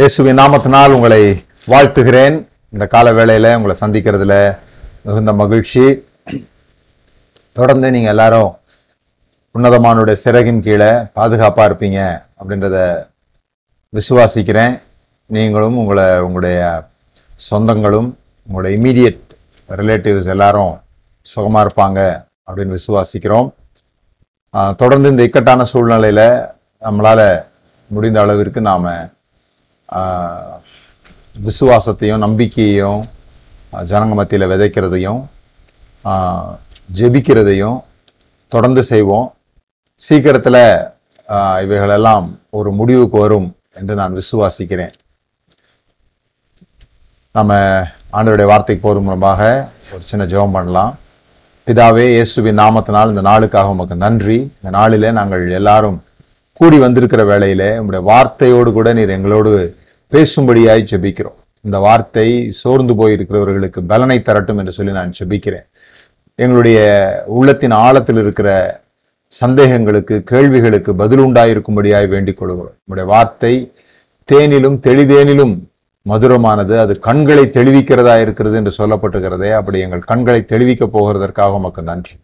இயேசுவின் நாமத்தினால் உங்களை வாழ்த்துகிறேன். இந்த கால வேளையில் உங்களை சந்திக்கிறதுல மிகுந்த மகிழ்ச்சி. தொடர்ந்து நீங்கள் எல்லாரும் உன்னதமானுடைய சிறகின் கீழே பாதுகாப்பாக இருப்பீங்க அப்படின்றத விசுவாசிக்கிறேன். நீங்களும் உங்களுடைய சொந்தங்களும் உங்களுடைய இமீடியட் ரிலேட்டிவ்ஸ் எல்லாரும் சுகமாக இருப்பாங்க அப்படின்னு விசுவாசிக்கிறோம். தொடர்ந்து இந்த இக்கட்டான சூழ்நிலையில் நம்மளால் முடிந்த அளவிற்கு நாம் விசுவாசத்தையும் நம்பிக்கையையும் ஜனங்க மத்தியில் விதைக்கிறதையும் ஜெபிக்கிறதையும் தொடர்ந்து செய்வோம். சீக்கிரத்தில் இவைகளெல்லாம் ஒரு முடிவுக்கு வரும் என்று நான் விசுவாசிக்கிறேன். நம்ம ஆண்டவருடைய வார்த்தைக்கு போகிற மூலமாக ஒரு சின்ன ஜெபம் பண்ணலாம். பிதாவே, இயேசுவின் நாமத்தினால் இந்த நாளுக்காக உமக்கு நன்றி. இந்த நாளிலே நாங்கள் எல்லாரும் கூடி வந்திருக்கிற வேளையிலே உங்களுடைய வார்த்தையோடு கூட நீர் எங்களோடு பேசும்படியாய் ஜெபிக்கிறோம். இந்த வார்த்தை சோர்ந்து போயிருக்கிறவர்களுக்கு பலனை தரட்டும் என்று சொல்லி நான் ஜெபிக்கிறேன். எங்களுடைய உள்ளத்தின் ஆழத்தில் இருக்கிற சந்தேகங்களுக்கு கேள்விகளுக்கு பதில் உண்டாயிருக்கும்படியாய் வேண்டிக் கொள்கிறோம். உங்களுடைய வார்த்தை தேனிலும் தெளிதேனிலும் மதுரமானது, அது கண்களை தெளிவிக்கிறதா இருக்கிறது என்று சொல்லப்பட்டிருக்கிறதே, அப்படி எங்கள் கண்களை தெளிவிக்க போகிறதற்காக உமக்கு நன்றி.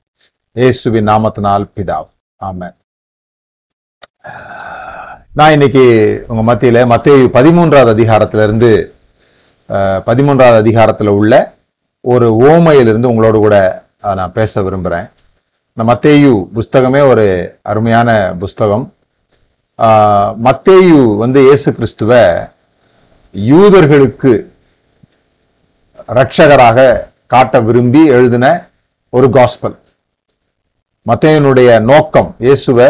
இயேசுவின் நாமத்தினால் பிதாவே, ஆமென். நான் இன்னைக்கு உங்க மத்தியில மத்தேயு 13வது அதிகாரத்துல உள்ள ஒரு ஓமையிலிருந்து உங்களோடு கூட நான் பேச விரும்புறேன். இந்த மத்தேயு புஸ்தகமே ஒரு அருமையான புஸ்தகம். மத்தேயு இயேசு கிறிஸ்துவ யூதர்களுக்கு இரட்சகராக காட்ட விரும்பி எழுதின ஒரு காஸ்பல். மத்தேயுனுடைய நோக்கம் இயேசுவை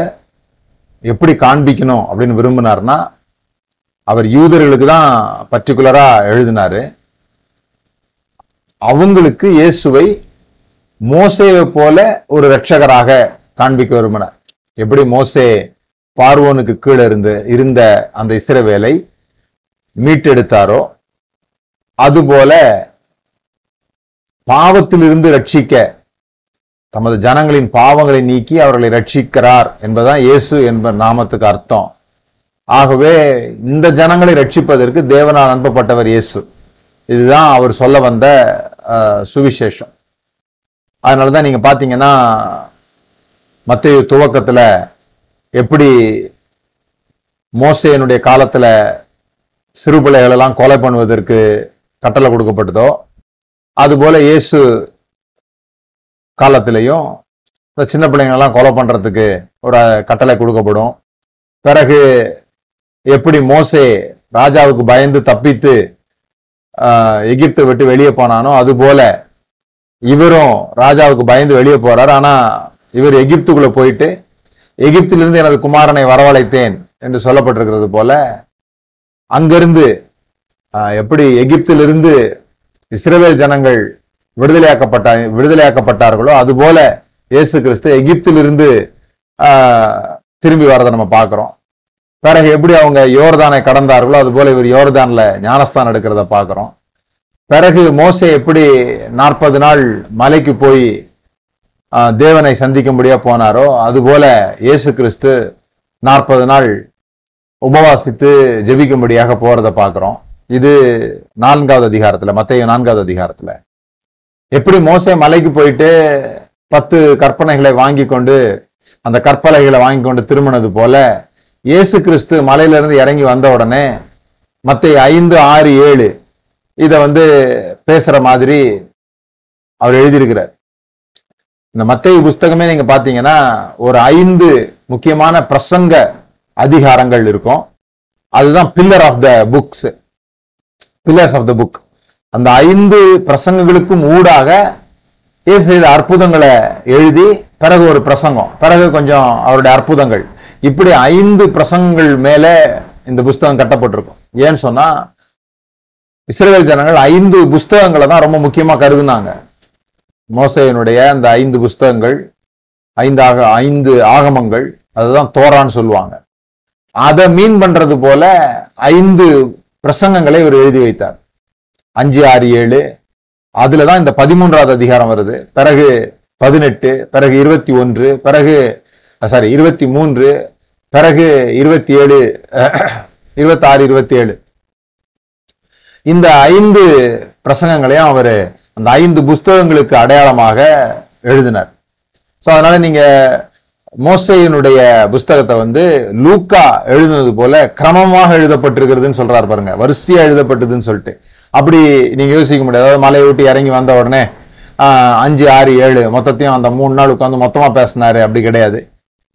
எப்படி காண்பிக்கணும் அப்படின்னு விரும்பினார்னா, அவர் யூதர்களுக்கு தான் பர்டிகுலரா எழுதினாரு. அவங்களுக்கு இயேசுவை மோசேவை போல ஒரு ரட்சகராக காண்பிக்க விரும்பினார். எப்படி மோசே பார்வோனுக்கு கீழே இருந்த அந்த இஸ்ரவேலை மீட்டெடுத்தாரோ, அதுபோல பாவத்திலிருந்து ரட்சிக்க, தமது ஜனங்களின் பாவங்களை நீக்கி அவர்களை ரட்சிக்கிறார் என்பதுதான் இயேசு என்ப நாமத்துக்கு அர்த்தம். ஆகவே இந்த ஜனங்களை ரட்சிப்பதற்கு தேவனால் அனுப்பப்பட்டவர் இயேசு. இதுதான் அவர் சொல்ல வந்த சுவிசேஷம். அதனாலதான் நீங்க பாத்தீங்கன்னா மத்தேயு துவக்கத்துல எப்படி மோசேனுடைய காலத்துல சிறு பிள்ளைகள் எல்லாம் கொலை பண்ணுவதற்கு கட்டளை கொடுக்கப்பட்டதோ, அதுபோல இயேசு காலத்திலையும் இந்த சின்ன பிள்ளைங்களெல்லாம் கொலை பண்ணுறதுக்கு ஒரு கட்டளை கொடுக்கப்படும். பிறகு எப்படி மோசே ராஜாவுக்கு பயந்து தப்பித்து எகிப்தை விட்டு வெளியே போனானோ, அதுபோல இவரும் ராஜாவுக்கு பயந்து வெளியே போறார். ஆனால் இவர் எகிப்துக்குள்ளே போயிட்டு எகிப்திலிருந்து எனது குமாரனை வரவழைத்தேன் என்று சொல்லப்பட்டிருக்கிறது போல, அங்கிருந்து எப்படி எகிப்திலிருந்து இஸ்ரவேல் ஜனங்கள் விடுதலையாக்கப்பட்டார்களோ, அதுபோல இயேசு கிறிஸ்து எகிப்திலிருந்து திரும்பி வரதை நம்ம பார்க்கிறோம். பிறகு எப்படி அவங்க யோர்தானை கடந்தார்களோ, அதுபோல இவர் யோர்தான்ல ஞானஸ்தானம் எடுக்கிறத பார்க்கிறோம். பிறகு மோசே எப்படி 40 நாள் மலைக்கு போய் தேவனை சந்திக்கும்படியா போனாரோ, அதுபோல இயேசு கிறிஸ்து 40 நாள் உபவாசித்து ஜெபிக்கும்படியாக போறதை பார்க்கிறோம். இது 4வது அதிகாரத்துல, மத்தேயு 4வது அதிகாரத்துல எப்படி மோசே மலைக்கு போயிட்டு 10 கற்பனைகளை வாங்கி கொண்டு அந்த கற்பலைகளை வாங்கி கொண்டு திரும்பினது போல, இயேசு கிறிஸ்து மலையிலிருந்து இறங்கி வந்த உடனே மத்தேயு 5, 6, 7 இதை பேசுற மாதிரி அவர் எழுதியிருக்கிறார். இந்த மத்தேயு புஸ்தகமே நீங்க பாத்தீங்கன்னா ஒரு 5 முக்கியமான பிரசங்க அதிகாரங்கள் இருக்கும். அதுதான் பில்லர்ஸ் ஆஃப் த புக். அந்த 5 பிரசங்கங்களுக்கும் ஊடாக இயேசு செய்த அற்புதங்களை எழுதி, பிறகு ஒரு பிரசங்கம், பிறகு கொஞ்சம் அவருடைய அற்புதங்கள், இப்படி 5 பிரசங்கங்கள் மேல இந்த புஸ்தகம் கட்டப்பட்டிருக்கும். ஏன்னு சொன்னா, இஸ்ரவேல் ஜனங்கள் 5 புஸ்தகங்களை தான் ரொம்ப முக்கியமா கருதுனாங்க. மோசேயினுடைய அந்த 5 புஸ்தகங்கள், 5 ஆகமங்கள், அதுதான் தோரான்னு சொல்லுவாங்க. அதை மீன் பண்றது போல 5 பிரசங்கங்களை இவர் எழுதி வைத்தார். 5, 6, 7 அதுலதான் இந்த 13வது அதிகாரம் வருது. பிறகு 18, பிறகு 21, பிறகு 23, பிறகு 27, 26, 27 இந்த 5 பிரசங்கங்களையும் அவர் அந்த 5 புஸ்தகங்களுக்கு அடையாளமாக எழுதினார். ஸோ அதனால நீங்க மோசேயினுடைய புஸ்தகத்தை வந்து லூக்கா எழுதுனது போல கிரமமாக எழுதப்பட்டிருக்கிறதுன்னு சொல்றாரு பாருங்க, வரிசையா எழுதப்பட்டதுன்னு சொல்லிட்டு. அப்படி நீங்க யோசிக்க முடியாது. அதாவது மலையை விட்டு இறங்கி வந்த உடனே 5, 6, 7 மொத்தத்தையும் அந்த 3 நாள் உட்காந்து மொத்தமா பேசினாரு, அப்படி கிடையாது.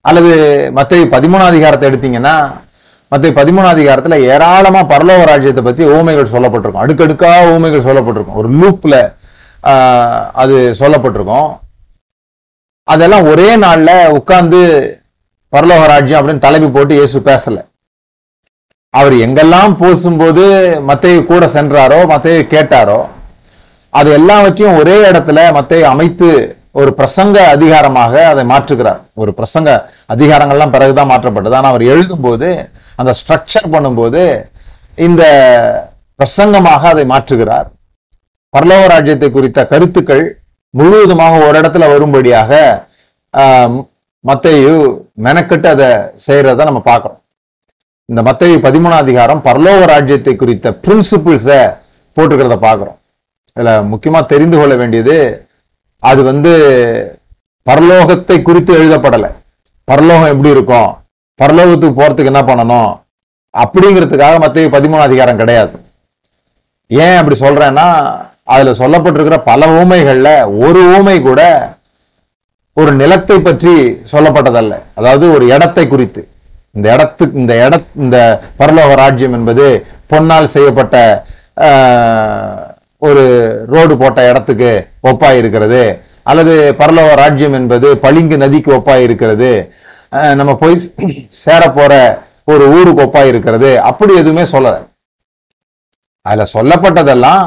அல்லது மத்தேயு 13ஆம் அதிகாரத்தை எடுத்தீங்கன்னா, மத்தேயு 13ஆம் அதிகாரத்துல ஏராளமா பரலோக ராஜ்யத்தை பத்தி ஓமைகள் சொல்லப்பட்டிருக்கும், அடுக்கடுக்கா ஓமைகள் சொல்லப்பட்டிருக்கும், ஒரு லூப்ல அது சொல்லப்பட்டிருக்கும். அதெல்லாம் ஒரே நாள்ல உட்கார்ந்து பரலோக ராஜ்யம் அப்படின்னு தலைப்பு போட்டு இயேசு பேசல. அவர் எங்கெல்லாம் பேசும்போது மத்தேயு கூட சென்றாரோ, மத்தேயு கேட்டாரோ, அது எல்லாவற்றையும் ஒரே இடத்துல மத்தேயு அமைத்து ஒரு பிரசங்க அதிகாரமாக அதை மாற்றுகிறார். ஒரு பிரசங்க அதிகாரங்கள்லாம் பிறகுதான் மாற்றப்பட்டது. ஆனால் அவர் எழுதும்போது அந்த ஸ்ட்ரக்சர் பண்ணும்போது இந்த பிரசங்கமாக அதை மாற்றுகிறார். பரலோக ராஜ்யத்தை குறித்த கருத்துக்கள் முழுவதுமாக ஒரு இடத்துல வரும்படியாக மத்தேயு மெனக்கட்டு அதை செய்யறத நம்ம பார்க்கிறோம். இந்த மத்தேயு 13ஆம் அதிகாரம் பரலோக ராஜ்யத்தை குறித்த பிரின்சிபிள்ஸை போட்டுக்கிறத பார்க்கிறோம். இதுல முக்கியமா தெரிந்து கொள்ள வேண்டியது, அது வந்து பரலோகத்தை குறித்து எழுதப்படலை. பரலோகம் எப்படி இருக்கும், பரலோகத்துக்கு போறதுக்கு என்ன பண்ணணும் அப்படிங்கிறதுக்காக மத்தேயு 13ஆம் அதிகாரம் கிடையாது. ஏன் அப்படி சொல்றேன்னா, அதுல சொல்லப்பட்டிருக்கிற பல ஊமைகள்ல ஒரு ஊமை கூட ஒரு நிலத்தை பற்றி சொல்லப்பட்டதல்ல. அதாவது ஒரு இடத்தை குறித்து, இந்த பரலோக ராஜ்யம் என்பது பொன்னால் செய்யப்பட்ட ஒரு ரோடு போட்ட இடத்துக்கு ஒப்பாய் இருக்கிறது, அல்லது பரலோக ராஜ்யம் என்பது பளிங்கு நதிக்கு ஒப்பாய் இருக்கிறது, நம்ம போய் சேர போற ஒரு ஊருக்கு ஒப்பாய் இருக்கிறது, அப்படி எதுவுமே சொல்லல. அதுல சொல்லப்பட்டதெல்லாம்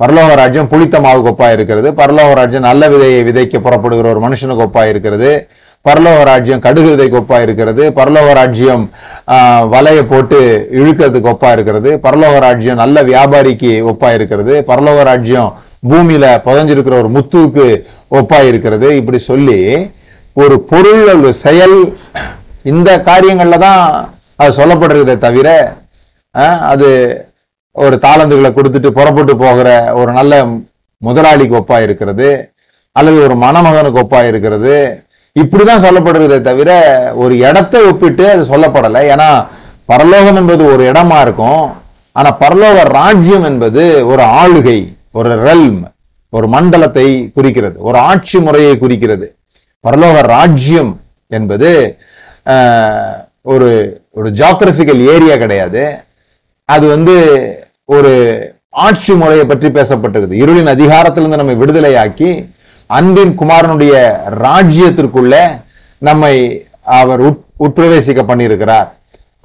பரலோக ராஜ்யம் புளித்த மாவுக்கு ஒப்பாய் இருக்கிறது, பரலோக ராஜ்யம் நல்ல விதையை விதைக்க புறப்படுகிற ஒரு மனுஷனுக்கு ஒப்பாய் இருக்கிறது, பரலோக ராஜ்யம் கடுகு விதைக்கு ஒப்பாய் இருக்கிறது, பரலோக ராஜ்யம் வலையை போட்டு இழுக்கிறதுக்கு ஒப்பாய் இருக்கிறது, பரலோக ராஜ்யம் நல்ல வியாபாரிக்கு ஒப்பாய் இருக்கிறது, பரலோக ராஜ்யம் பூமியில புதைஞ்சிருக்கிற ஒரு முத்துவுக்கு ஒப்பாய் இருக்கிறது, இப்படி சொல்லி ஒரு பொருள் ஒரு செயல் இந்த காரியங்கள்ல தான் அது சொல்லப்படுறதை தவிர, அது ஒரு தாளந்துகளை கொடுத்துட்டு புறப்பட்டு போகிற ஒரு நல்ல முதலாளிக்கு ஒப்பாய் இருக்கிறது, அல்லது ஒரு மணமகனுக்கு ஒப்பாய் இருக்கிறது, இப்படிதான் சொல்லப்படுறதே தவிர ஒரு இடத்தை ஒப்பிட்டு அது சொல்லப்படலை. ஏன்னா பரலோகம் என்பது ஒரு இடமா இருக்கும், ஆனா பரலோக ராஜ்யம் என்பது ஒரு ஆளுகை, ஒரு ரெல்ம், ஒரு மண்டலத்தை குறிக்கிறது, ஒரு ஆட்சி முறையை குறிக்கிறது. பரலோக ராஜ்யம் என்பது ஒரு ஒரு ஜியோகிராபிக்கல் ஏரியா கிடையாது, அது வந்து ஒரு ஆட்சி முறையை பற்றி பேசப்பட்டிருக்குது. இருளின் அதிகாரத்திலிருந்து நம்ம விடுதலையாக்கி அன்பின் குமாரனுடைய ராஜ்யத்திற்குள்ள நம்மை அவர் உட்பிரவேசிக்க பண்ணியிருக்கிறார்.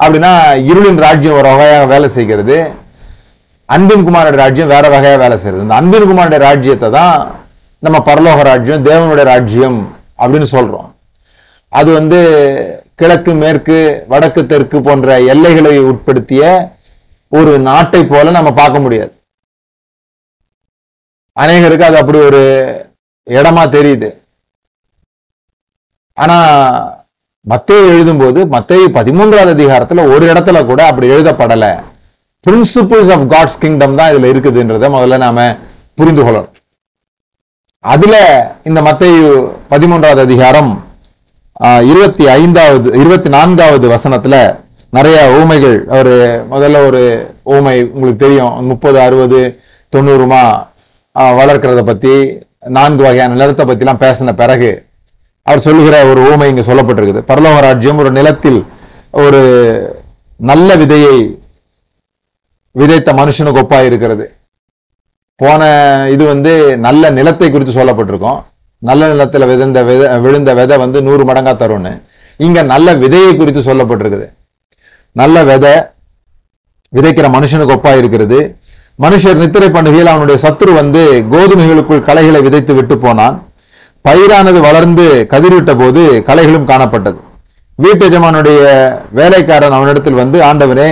அப்படின்னா இருளின் ராஜ்யம் ஒரு வகையாக வேலை செய்கிறது, அன்பின் குமாரனுடைய ராஜ்யம் வேற வகையாக வேலை செய்கிறது. இந்த அன்பின் குமாரனுடைய ராஜ்யத்தை தான் நம்ம பரலோக ராஜ்யம், தேவனுடைய ராஜ்யம் அப்படின்னு சொல்றோம். அது வந்து கிழக்கு மேற்கு வடக்கு தெற்கு போன்ற எல்லைகளை உட்படுத்திய ஒரு நாட்டை போல நம்ம பார்க்க முடியாது. அநேகருக்கு அது அப்படி ஒரு இடமா தெரியுது. ஆனா மத்தேயு எழுதும்போது மத்தேயு 13ஆம் அதிகாரத்துல ஒரு இடத்துல கூட அப்படி எழுதப்படலை. பிரின்சிபிள்ஸ் ஆஃப் காட்ஸ் கிங்டம் தான் இதுல இருக்குதுன்றத முதல்ல நாம புரிந்து கொள்ளணும். அதுல இந்த மத்தேயு 13ஆம் அதிகாரம் 24ஆவது வசனத்துல நிறைய ஊமைகள், ஒரு முதல்ல ஒரு ஊமை உங்களுக்கு தெரியும், 30, 60, 90 வளர்க்கிறத பத்தி, 4 வகையான நிலத்தை பத்திலாம் பேசின பிறகு அவர் சொல்லுகிற ஒரு ஊமை இங்க சொல்லப்பட்டிருக்குது. பரலோக ராஜ்யம் ஒரு நிலத்தில் ஒரு நல்ல விதையை விதைத்த மனுஷனுக்கு ஒப்பாய் இருக்கிறது. போன இது வந்து நல்ல நிலத்தை குறித்து சொல்லப்பட்டிருக்கோம். நல்ல நிலத்துல விழுந்த விதை வந்து 100 மடங்கா தரும்னு. இங்க நல்ல விதையை குறித்து சொல்லப்பட்டிருக்குது. நல்ல விதை விதைக்கிற மனுஷனுக்கு ஒப்பாய் இருக்கிறது. மனுஷர் நித்திரை பண்ணுகையில் அவனுடைய சத்துரு வந்து கோதுமைகளுக்குள் களைகளை விதைத்து விட்டு போனான். பயிரானது வளர்ந்து கதிர்விட்ட போது களைகளும் காணப்பட்டது. வீட்டு எஜமானுடைய வேலைக்காரன் அவனிடத்தில் வந்து, ஆண்டவனே,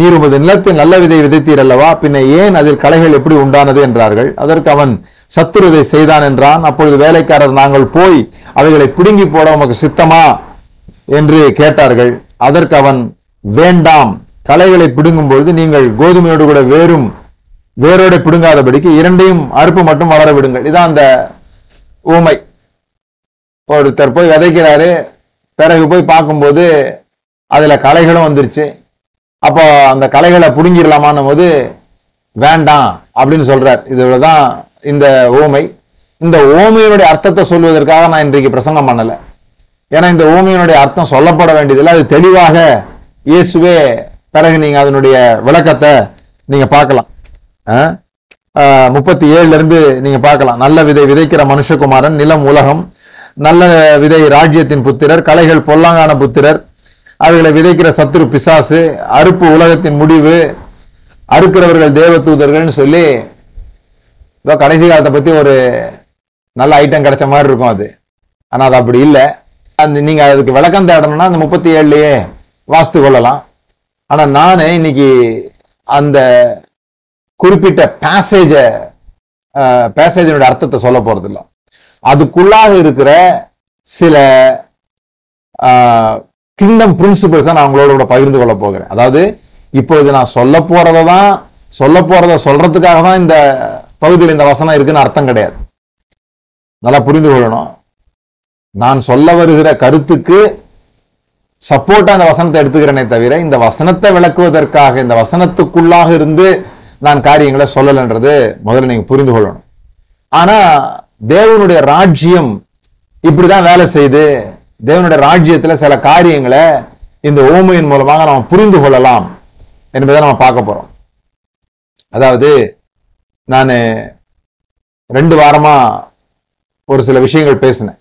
நீர் உமது நிலத்தில் நல்ல விதை விதைத்தீர் அல்லவா, பின்ன ஏன் அதில் களைகள் எப்படி உண்டானது என்றார்கள். அதற்கு அவன், சத்துரு இதை செய்தான் என்றான். அப்பொழுது வேலைக்காரர், நாங்கள் போய் அவைகளை பிடுங்கி போட உமக்கு சித்தமா என்று கேட்டார்கள். அதற்கு அவன், வேண்டாம், களைகளை பிடுங்கும் பொழுது நீங்கள் கோதுமையோடு கூட வேறும் வேரோடு பிடுங்காதபடிக்கு இரண்டையும் அறுப்பு மட்டும் வளர விடுங்கள். இதான் அந்த ஊமை. ஒருத்தர் போய் விதைக்கிறாரு, பிறகு போய் பார்க்கும்போது அதுல களைகளும் வந்துருச்சு. அப்போ அந்த களைகளை பிடுங்கிடலாமான்னு போது வேண்டாம் அப்படின்னு சொல்றார். இதுதான் இந்த ஊமை. இந்த ஊமையினுடைய அர்த்தத்தை சொல்வதற்காக நான் இன்றைக்கு பிரசங்கம் பண்ணலை. ஏன்னா இந்த ஊமையினுடைய அர்த்தம் சொல்லப்பட வேண்டியதில்லை. அது தெளிவாக இயேசுவே பிறகு நீங்க அதனுடைய விளக்கத்தை நீங்க பார்க்கலாம். 37 இருந்து நீங்க பார்க்கலாம். நல்ல விதை விதைக்கிற மனுஷகுமாரன், நிலம் உலகம், நல்ல விதை ராஜ்யத்தின் புத்திரர், களைகள் பொல்லாங்கான புத்திரர், அவர்களை விதைக்கிற சத்துரு பிசாசு, அறுப்பு உலகத்தின் முடிவு, அறுக்கிறவர்கள் தேவதூதர்கள்னு சொல்லி இதோ கடைசி காலத்தை பத்தி ஒரு நல்ல ஐட்டம் கிடைச்ச மாதிரி இருக்கும் அது. ஆனா அது அப்படி இல்லை. அந்த நீங்க அதுக்கு விளக்கம் தேடணும்னா அந்த 37 வாஸ்து கொள்ளலாம். ஆனா நான் இன்னைக்கு அந்த குறிப்பிட்ட பேசேஜனுடைய அர்த்தத்தை சொல்ல போறது இல்லை. அதுக்குள்ளாக இருக்கிற சில கிங்டம் பிரின்சிபிள்ஸ் நான் உங்களோட கூட பகிர்ந்து கொள்ள போகிறேன். அதாவது இப்பொழுது நான் சொல்ல போறத சொல்றதுக்காக தான் இந்த பகுதியில் இந்த வசனம் இருக்குன்னு அர்த்தம் கிடையாது. நல்லா புரிந்து கொள்ளணும். நான் சொல்ல வருகிற கருத்துக்கு சப்போர்ட்டா அந்த வசனத்தை எடுத்துக்கிறேனே தவிர இந்த வசனத்தை விளக்குவதற்காக இந்த வசனத்துக்குள்ளாக இருந்து நான் காரியங்களை சொல்லலைன்றது முதல்ல நீங்க புரிந்து கொள்ளணும். ஆனா தேவனுடைய ராஜ்யம் இப்படிதான் வேலை செய்து தேவனுடைய ராஜ்யத்துல சில காரியங்களை இந்த ஓமையின் மூலமாக நாம் புரிந்து கொள்ளலாம் என்பதை நம்ம பார்க்க போறோம். அதாவது நான் 2 வாரமா ஒரு சில விஷயங்கள் பேசினேன்.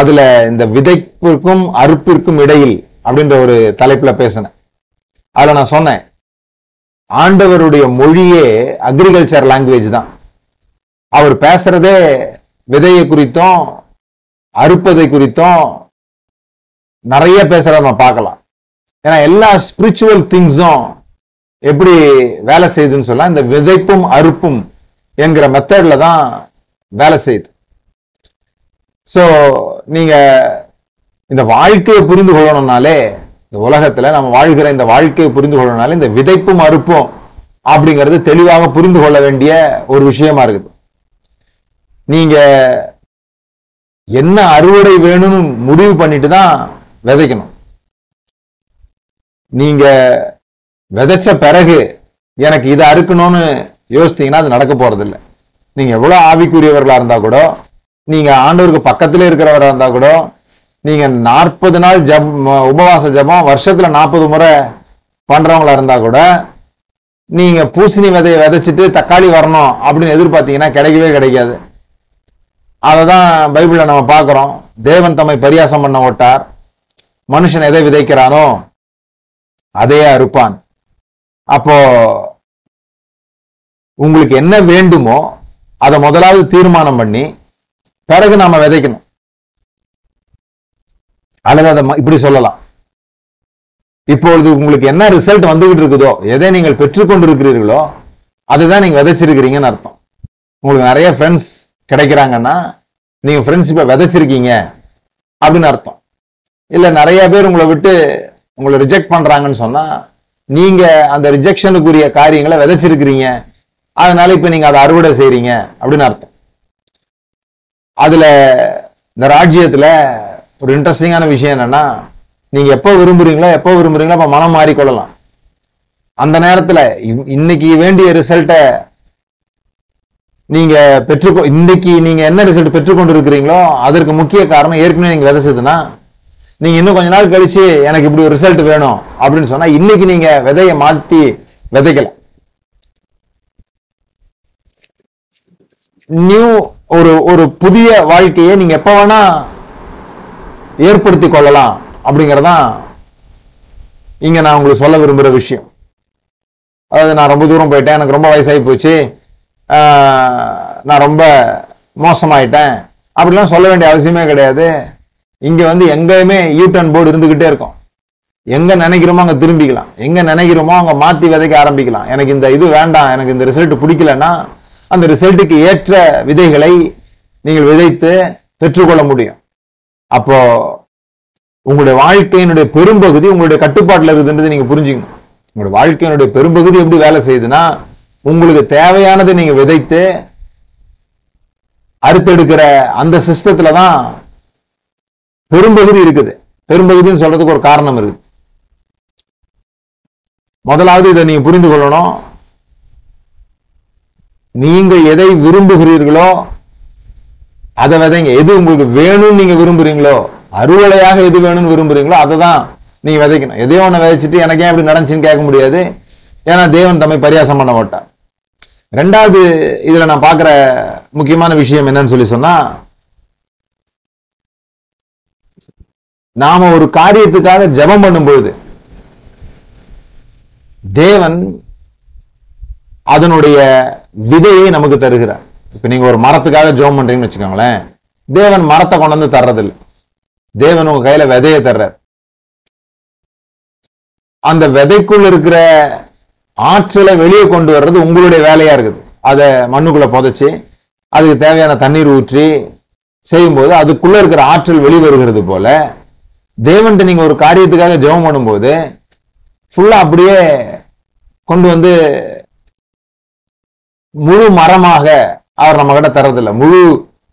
அதுல இந்த விதைப்பிற்கும் அறுப்பிற்கும் இடையில் அப்படின்ற ஒரு தலைப்புல பேசினேன். அதுல நான் சொன்னேன், ஆண்டவருடைய மொழியே அக்ரிகல்ச்சர் லாங்குவேஜ் தான். அவர் பேசுறதே விதையை குறித்தும் அறுப்பதை குறித்தும் நிறைய பேசுறத நம்ம பார்க்கலாம். ஏன்னா எல்லா ஸ்பிரிச்சுவல் திங்ஸும் எப்படி வேலை செய்யுதுன்னு சொன்னா இந்த விதைப்பும் அறுப்பும் என்கிற மெத்தட்ல தான் வேலை செய்யுது. ஸோ நீங்க இந்த வாழ்க்கையை புரிந்து கொள்ளணும்னாலே, இந்த உலகத்துல நம்ம வாழ்கிற இந்த வாழ்க்கையை புரிந்து கொள்ளணும்னாலே இந்த விதைப்பும் அறுப்பும் அப்படிங்கிறது தெளிவாக புரிந்து கொள்ள வேண்டிய ஒரு விஷயமா இருக்குது. நீங்க என்ன அறுவடை வேணும்னு முடிவு பண்ணிட்டு தான் விதைக்கணும். நீங்க விதைச்ச பிறகு எனக்கு இதை அறுக்கணும்னு யோசித்தீங்கன்னா அது நடக்க போறது இல்லை. நீங்க எவ்வளவு ஆவிக்குரியவர்களா இருந்தா கூட, நீங்க ஆண்டவருக்கு பக்கத்துல இருக்கிறவரா இருந்தா கூட, நீங்க 40 நாள் உபவாச ஜபம் வருஷத்துல 40 முறை பண்றவங்களா இருந்தா கூட, நீங்க பூசணி விதையை விதைச்சிட்டு தக்காளி வரணும் அப்படின்னு எதிர்பார்த்தீங்கன்னா கிடைக்கவே கிடைக்காது. அதைதான் பைபிள்ல நம்ம பார்க்கிறோம். தேவன் தம்மை பரியாசம் பண்ண ஓட்டார், மனுஷன் எதை விதைக்கிறானோ அதையே அறுப்பான். அப்போ உங்களுக்கு என்ன வேண்டுமோ அதை முதலாவது தீர்மானம் பண்ணி பிறகு நாம விதைக்கணும். அல்லது அதை இப்படி சொல்லலாம், இப்பொழுது உங்களுக்கு என்ன ரிசல்ட் வந்துகிட்டு இருக்குதோ, எதை நீங்கள் பெற்றுக்கொண்டிருக்கிறீர்களோ அதுதான் நீங்க விதைச்சிருக்கிறீங்கன்னு அர்த்தம். உங்களுக்கு நிறைய ஃப்ரெண்ட்ஸ் கிடைக்கிறாங்கன்னா நீங்க ஃப்ரெண்ட்ஷிப்பை விதைச்சிருக்கீங்க அப்படின்னு அர்த்தம். இல்ல நிறைய பேர் உங்களை விட்டு உங்களை ரிஜெக்ட் பண்றாங்கன்னு சொன்னா நீங்க அந்த ரிஜெக்ஷனுக்குரிய காரியங்களை விதைச்சிருக்கிறீங்க, அதனால இப்ப நீங்க அதை அறுவடை செய்றீங்க அப்படின்னு அர்த்தம். அதுல இந்த ராஜ்யத்துல ஒரு இன்ட்ரெஸ்டிங்கான விஷயம் என்னன்னா, நீங்க எப்போ விரும்புறீங்களோ அப்ப மனம் மாறிக்கொள்ளலாம். அந்த நேரத்துல இன்னைக்கு வேண்டிய ரிசல்ட்டை நீங்க இன்னைக்கு நீங்க என்ன ரிசல்ட் பெற்றுக்கொண்டு இருக்கிறீங்களோ அதற்கு முக்கிய காரணம் ஏற்கனவே நீங்க விதைச்சதுன்னா, நீங்க இன்னும் கொஞ்ச நாள் கழிச்சு எனக்கு இப்படி ஒரு ரிசல்ட் வேணும் அப்படின்னு சொன்னா இன்னைக்கு நீங்க விதையை மாத்தி விதைக்கலாம். நியூ ஒரு புதிய வாழ்க்கையை நீங்க எப்ப வேணா ஏற்படுத்தி கொள்ளலாம் அப்படிங்கறதான் இங்க நான் உங்களுக்கு சொல்ல விரும்புற விஷயம். அதாவது நான் ரொம்ப தூரம் போயிட்டேன், எனக்கு ரொம்ப வயசாகி போச்சு, நான் ரொம்ப மோசமாயிட்டேன் அப்படிலாம் சொல்ல வேண்டிய அவசியமே கிடையாது. இங்க எங்கேயுமே யூட்டர்ன் போர்டு இருந்துகிட்டே இருக்கும். எங்க நினைக்கிறோமோ அங்க திரும்பிக்கலாம், எங்க நினைக்கிறோமோ அங்க மாத்தி விதைக்க ஆரம்பிக்கலாம். எனக்கு இந்த இது வேண்டாம், எனக்கு இந்த ரிசல்ட் பிடிக்கலன்னா அந்த ரிசல்ட்டுக்கு ஏற்ற விதைகளை நீங்கள் விதைத்து பெற்றுக்கொள்ள முடியும். அப்போ உங்களுடைய வாழ்க்கையினுடைய பெரும்பகுதி உங்களுடைய கட்டுப்பாட்டில் இருக்குதுன்றது நீங்க புரிஞ்சுக்கணும். உங்களுடைய வாழ்க்கையினுடைய பெரும்பகுதி எப்படி வேலை செய்யுதுன்னா உங்களுக்கு தேவையானதை நீங்க விதைத்து அறுத்தெடுக்கிற அந்த சிஸ்டத்துல தான் பெரும்பகுதி இருக்குது. பெரும்பகுதின்னு சொல்றதுக்கு ஒரு காரணம் இருக்குது. முதலாவது இதை நீங்க புரிந்து கொள்ளணும். நீங்கள் எதை விரும்புகிறீர்களோ அதை விதைங்க. எது உங்களுக்கு வேணும்னு நீங்க விரும்புறீங்களோ, அறுவடையாக எது வேணும்னு விரும்புறீங்களோ அதை தான் நீங்க விதைக்கணும். எதையோ ஒன்று விதைச்சிட்டு எனக்கு ஏன் இப்படி நடந்துச்சுன்னு கேட்க முடியாது. ஏன்னா தேவன் தம்மை பரியாசம் பண்ண மாட்டார். ரெண்டாவது இதுல நான் பார்க்குற முக்கியமான விஷயம் என்னன்னு சொன்னா, நாம ஒரு காரியத்துக்காக ஜெபம் பண்ணும் பொழுது தேவன் அதனுடைய விதையை நமக்கு தருகிறார். இப்ப நீங்க ஒரு மரத்துக்காக ஜெபம் பண்றீங்கன்னு வச்சுக்கோங்களேன், தேவன் மரத்தை கொண்டு வந்து தர்றதில்லை. தேவன் உங்க கையில விதையை தர்றார். அந்த விதைக்குள்ள இருக்கிற ஆற்றலை வெளியே கொண்டு வர்றது உங்களுடைய வேலையா இருக்குது. அதை மண்ணுக்குள்ள புதைச்சி அதுக்கு தேவையான தண்ணீர் ஊற்றி செய்யும்போது அதுக்குள்ள இருக்கிற ஆற்றல் வெளிவருகிறது போல, தேவன்ட்டு நீங்க ஒரு காரியத்துக்காக ஜெபம் பண்ணும்போது ஃபுல்லா அப்படியே கொண்டு வந்து முழு மரமாக அவர் நம்ம கிட்ட தர்றதில்லை, முழு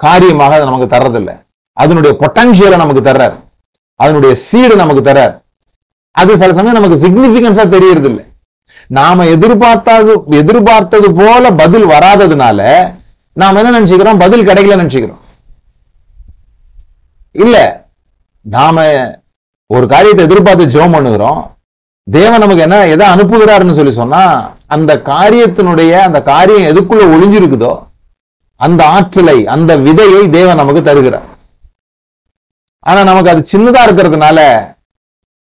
காரியமாக அதை நமக்கு தர்றதில்லை. அதனுடைய பொட்டன்ஷியலை நமக்கு தர்றார், அதனுடைய சீடு நமக்கு தர்றார். அது சில சமயம் நமக்கு சிக்னிபிகன்ஸா தெரியறது இல்லை. நாம எதிர்பார்த்தது போல பதில் வராததுனால நாம என்ன நினைச்சுக்கிறோம், பதில் கிடைக்கல நினைச்சுக்கிறோம். இல்ல, நாம ஒரு காரியத்தை எதிர்பார்த்து ஜெபம் பண்ணுகிறோம், தேவன் நமக்கு என்ன எதை அனுப்புகிறாருன்னு சொன்னா அந்த காரியத்தினுடைய அந்த காரியம் எதுக்குள்ள ஒளிஞ்சிருக்குதோ அந்த ஆற்றலை, அந்த விதையை தேவன் நமக்கு தருகிறார். ஆனா நமக்கு அது சின்னதா இருக்கிறதுனால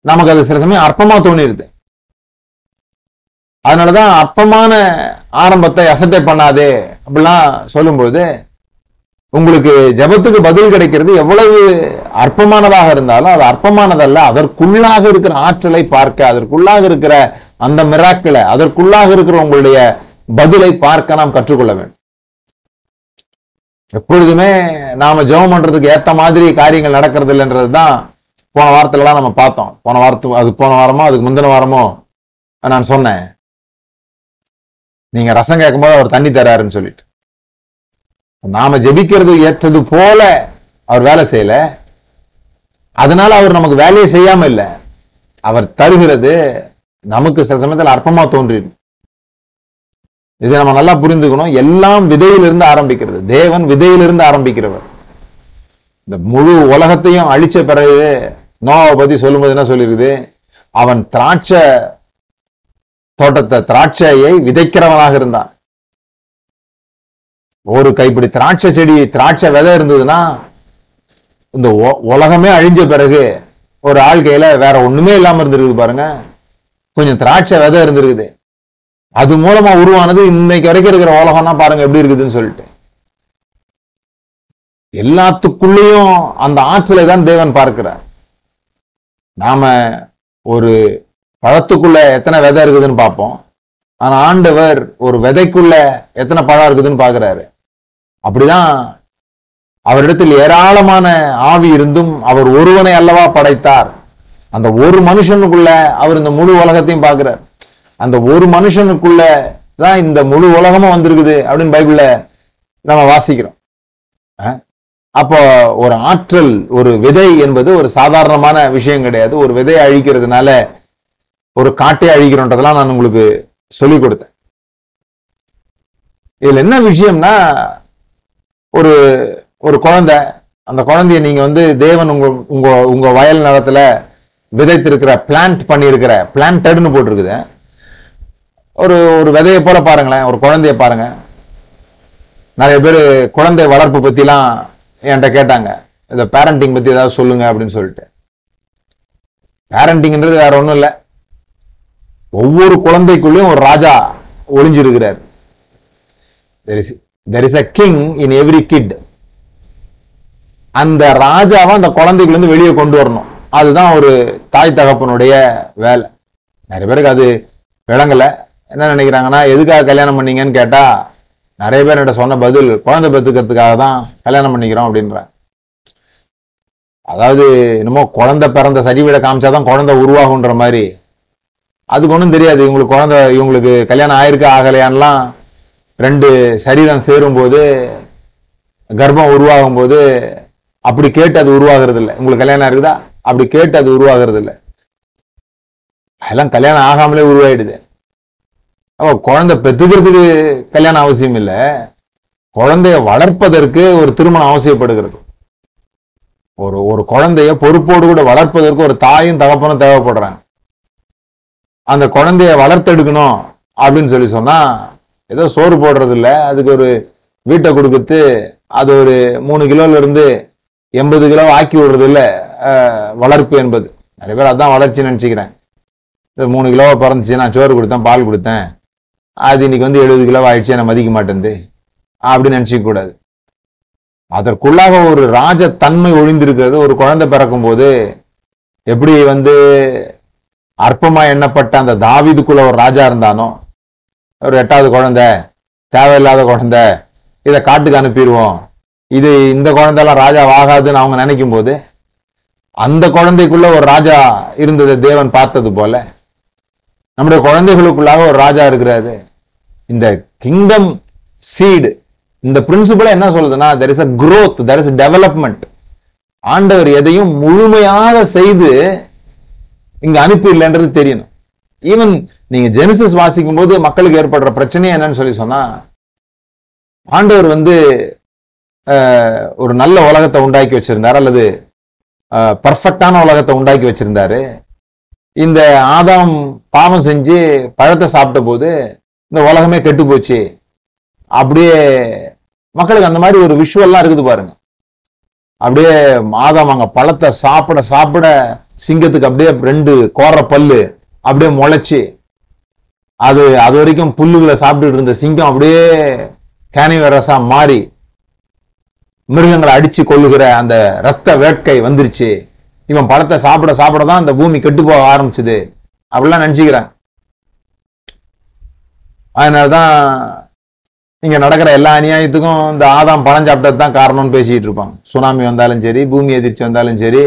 நமக்கு அது சில சமயம் அற்பமா தோணிடுது. அதனாலதான் அற்பமான ஆரம்பத்தை அசட்டை பண்ணாதே அப்படிலாம் சொல்லும்போது உங்களுக்கு ஜபத்துக்கு பதில் கிடைக்கிறது எவ்வளவு அற்பமானதாக இருந்தாலும் அது அற்பமானதல்ல. அதற்குள்ளாக இருக்கிற ஆற்றலை பார்க்க, அதற்குள்ளாக இருக்கிற அந்த மிராக்களை, அதற்குள்ளாக இருக்கிற உங்களுடைய பதிலை பார்க்க நாம் கற்றுக்கொள்ள வேண்டும். எப்பொழுதுமே நாம ஜெபம் பண்றதுக்கு ஏத்த மாதிரி காரியங்கள் நடக்கிறது இல்லைன்றதுதான் போன வாரத்துலலாம் நம்ம பார்த்தோம். போன வாரமோ அதுக்கு முந்தின வாரமோ நான் சொன்னேன், நீங்க ரசம் கேட்கும்போது அவர் தண்ணி தராருன்னு சொல்லிட்டு நாம ஜெபிக்கிறது ஏற்றது போல அவர் வேலை செய்யல. அதனால அவர் நமக்கு வேலையை செய்யாம இல்லை, அவர் தருகிறது நமக்கு சில சமயத்தில் அற்பமா தோன்றிடு. இதை நம்ம நல்லா புரிந்துக்கணும். எல்லாம் விதையிலிருந்து ஆரம்பிக்கிறது. தேவன் விதையிலிருந்து ஆரம்பிக்கிறவர். இந்த முழு உலகத்தையும் அழிச்ச பிறகு நோவாவை பத்தி சொல்லும்போது என்ன சொல்லிருக்குது, அவன் திராட்சையை விதைக்கிறவனாக இருந்தான். ஒரு கைப்பிடி திராட்சை செடி, திராட்சை விதை இருந்ததுன்னா இந்த உலகமே அழிஞ்ச பிறகு ஒரு ஆள் கையில வேற ஒண்ணுமே இல்லாம இருந்திருக்குது பாருங்க. கொஞ்சம் திராட்சை விதை இருந்திருக்குது, அது மூலமா உருவானது இன்னைக்கு வரைக்கும் இருக்கிற உலகம்னா பாருங்க எப்படி இருக்குதுன்னு சொல்லிட்டு. எல்லாத்துக்குள்ளேயும் அந்த ஆற்றலை தான் தேவன் பார்க்கிறார். நாம ஒரு பழத்துக்குள்ள எத்தனை விதை இருக்குதுன்னு பார்ப்போம், ஆனா ஆண்டவர் ஒரு விதைக்குள்ள எத்தனை பழம் இருக்குதுன்னு பார்க்கிறாரு. அப்படிதான் அவரிடத்தில் ஏராளமான ஆவி இருந்தும் அவர் ஒருவனை அல்லவா படைத்தார். அந்த ஒரு மனுஷனுக்குள்ள அவர் இந்த முழு உலகத்தையும் பார்க்கிறார். அந்த ஒரு மனுஷனுக்குள்ள தான் இந்த முழு உலகமும் வந்திருக்குது அப்படின்னு பைபிள்ல நம்ம வாசிக்கிறோம். அப்போ ஒரு ஆற்றல், ஒரு விதை என்பது ஒரு சாதாரணமான விஷயம் கிடையாது. ஒரு விதையை அழிக்கிறதுனால ஒரு காட்டை அழிக்கிறோன்றதெல்லாம் நான் உங்களுக்கு சொல்லிக் கொடுத்தேன். இதுல என்ன விஷயம்னா, ஒரு ஒரு குழந்தை, அந்த குழந்தைய நீங்க தேவன் உங்க உங்க உங்க வயல் நிலத்துல விதைத்திருக்கிற பிளான்ட்னு போட்டிருக்குது. ஒரு ஒரு விதையை போல பாருங்களேன், ஒரு குழந்தைய பாருங்க. நிறைய பேர் குழந்தை வளர்ப்பு பத்திலாம் என்கிட்ட கேட்டாங்க, இந்த பேரண்டிங் பத்தி ஏதாவது சொல்லுங்க அப்படின்னு சொல்லிட்டு. பேரண்டிங்ன்றது வேற ஒன்றும் இல்லை, ஒவ்வொரு குழந்தைக்குள்ளேயும் ஒரு ராஜா ஒளிஞ்சிருக்கிறார். there is a king in every kid. அந்த ராஜாவை அந்த குழந்தைக்குள்ளேருந்து வெளியே கொண்டு வரணும். அதுதான் ஒரு தாய் தகப்பனுடைய வேலை. நிறைய பேருக்கு அது விளங்கலை. என்ன நினைக்கிறாங்கன்னா, எதுக்காக கல்யாணம் பண்ணீங்கன்னு கேட்டா நிறைய பேர் என்கிட்ட சொன்ன பதில், குழந்தை பெற்றுக்கிறதுக்காக தான் கல்யாணம் பண்ணிக்கிறோம் அப்படின்ற. அதாவது என்னமோ குழந்தை பிறந்த சர்டிஃபிகேட் காமிச்சாதான் குழந்தை உருவாகுன்ற மாதிரி அதுக்கு ஒன்றும் தெரியாது. இவங்களுக்கு குழந்தை, இவங்களுக்கு கல்யாணம் ஆயிருக்கு ஆகலையான்லாம் ரெண்டு சரீரம் சேரும்போது, கர்ப்பம் உருவாகும் போது அப்படி கேட்டு அது உருவாகிறது இல்லை. உங்களுக்கு கல்யாணம் இருக்குதா அப்படி கேட்டு அது உருவாகிறது இல்லை. அதெல்லாம் கல்யாணம் ஆகாமலே உருவாயிடுது. அப்போ குழந்தை பெற்றுக்கிறதுக்கு கல்யாணம் அவசியம் இல்லை, குழந்தைய வளர்ப்பதற்கு ஒரு திருமணம் அவசியப்படுகிறது. ஒரு ஒரு குழந்தைய பொறுப்போடு கூட வளர்ப்பதற்கு ஒரு தாயும் தகப்பனும் தேவைப்படுறாங்க. அந்த குழந்தைய வளர்த்தெடுக்கணும் அப்படின்னு சொல்லி சொன்னா ஏதோ சோறு போடுறது இல்லை, அதுக்கு ஒரு வீட்டை கொடுக்குறது, அது ஒரு 3 கிலோல இருந்து 80 கிலோ ஆக்கி விடுறது இல்லை வளர்ப்பு என்பது. நிறைய பேர் அதான் வளர்ச்சி நினைச்சுக்கிறேன். 3 கிலோவா பிறந்துச்சு, நான் சோறு கொடுத்தேன் பால் கொடுத்தேன், அது இன்னைக்கு வந்து 70 கிலோவா ஆயிடுச்சு, நான் மதிக்க மாட்டேங்குது அப்படின்னு நினைச்சிக்க கூடாது. அதற்குள்ளாக ஒரு ராஜத்தன்மை ஒழிந்திருக்கிறது. ஒரு குழந்தை பிறக்கும் போது எப்படி வந்து அற்பமா எண்ணப்பட்ட அந்த தாவீதுக்குள்ள ஒரு ராஜா இருந்தானோ, ஒரு 8வது குழந்தை தேவையில்லாத குழந்தை, இதை காட்டுக்கு அனுப்பிடுவோம், இது இந்த குழந்தைலாம் ராஜா ஆகாதுன்னு அவங்க நினைக்கும் போது அந்த குழந்தைக்குள்ள ஒரு ராஜா இருந்ததை தேவன் பார்த்தது போல நம்முடைய குழந்தைகளுக்குள்ளாக ஒரு ராஜா இருக்கிறாரு. இந்த கிங்டம் சீடு, இந்த பிரின்சிபல் என்ன சொல்லுதுன்னா, there is a growth, there is a development. ஆண்டவர் எதையும் முழுமையாக செய்து இங்க அனுப்பிடலன்றது தெரியணும். ஈவன் நீங்க ஜெனிசிஸ் வாசிக்கும் போது மக்களுக்கு ஏற்படுற பிரச்சனை என்னன்னு சொல்லி சொன்னா, ஆண்டவர் வந்து ஒரு நல்ல உலகத்தை உண்டாக்கி வச்சிருந்தாரு, அல்லது பர்ஃபெக்டான உலகத்தை உண்டாக்கி வச்சிருந்தாரு. இந்த ஆதாம் பாவம் செஞ்சு பழத்தை சாப்பிட்ட போது இந்த உலகமே கெட்டு போச்சு. அப்படியே மக்களுக்கு அந்த மாதிரி ஒரு விஷுவல்லாம் இருக்குது பாருங்க. அப்படியே ஆதாம் அங்க பழத்தை சாப்பிட சாப்பிட சிங்கத்துக்கு அப்படியே 2 கோர பல்லு அப்படியே முளைச்சு, அது வரைக்கும் புல்லுகளை சாப்பிட்டுட்டு இருந்த சிங்கம் அப்படியே கேனிவரஸா மாறி மிருகங்களை அடிச்சு கொள்ளுகிற அந்த ரத்த வேட்கை வந்துருச்சு. இவன் பழத்தை சாப்பிட சாப்பிட தான் அந்த பூமி கெட்டு போக ஆரம்பிச்சுது அப்படிலாம் நினைச்சுக்கிறாங்க. அதனாலதான் இங்க நடக்கிற எல்லா அநியாயத்துக்கும் இந்த ஆதாம் பழம் சாப்பிட்டது தான் காரணம்னு பேசிட்டு இருப்பாங்க. சுனாமி வந்தாலும் சரி, பூமி எதிர்ச்சி வந்தாலும் சரி,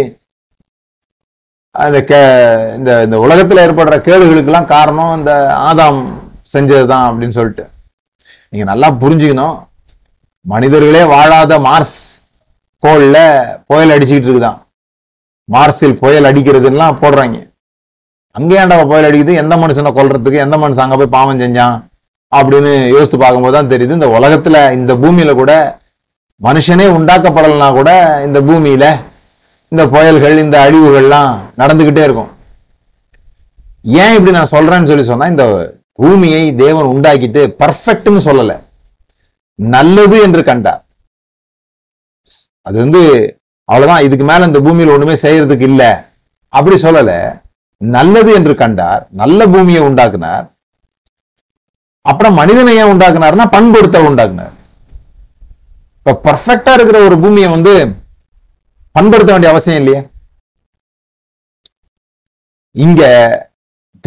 அந்த இந்த உலகத்துல ஏற்படுற கேடுகளுக்கெல்லாம் காரணம் இந்த ஆதாம் செஞ்சதுதான் அப்படின்னு சொல்லிட்டு நீங்க நல்லா புரிஞ்சுக்கணும். மனிதர்களே வாழாத மார்ஸ் கோள்ல புயல் அடிச்சுக்கிட்டு இருக்குதான். மார்ஸில் புயல் அடிக்கிறதுன்னா போடுறாங்க. அங்கே ஏன்டா புயல் அடிக்குது, எந்த மனுஷனை கொல்றதுக்கு, எந்த மனுஷன் அங்க போய் பாவம் செஞ்சான் அப்படின்னு யோசித்து பார்க்கும்போது தான் தெரியுது, இந்த உலகத்துல இந்த பூமியில கூட மனுஷனே உண்டாக்கப்படலைன்னா கூட இந்த பூமியில இந்த புயல்கள் இந்த அழிவுகள்லாம் நடந்துகிட்டே இருக்கும். ஏன் இப்படி நான் சொல்றேன்னு சொல்லி சொன்னா, இந்த பூமியை தேவன் உண்டாக்கிட்டு பர்ஃபெக்ட்னு சொல்லல, நல்லது என்று கண்டார். அது வந்து அவ்வளவுதான், இதுக்கு மேல இந்த பூமியில ஒண்ணுமே செய்யறதுக்கு இல்லை அப்படி சொல்லல. நல்லது என்று கண்டார், நல்ல பூமியை உண்டாக்குனார். அப்புறம் மனிதனை ஏன் உண்டாக்குனார்னா பண்படுத்த உண்டாக்குனார். இப்ப பர்ஃபெக்டா இருக்கிற ஒரு பூமியை வந்து பண்படுத்த வேண்டிய அவசியம் இல்லையே. இங்க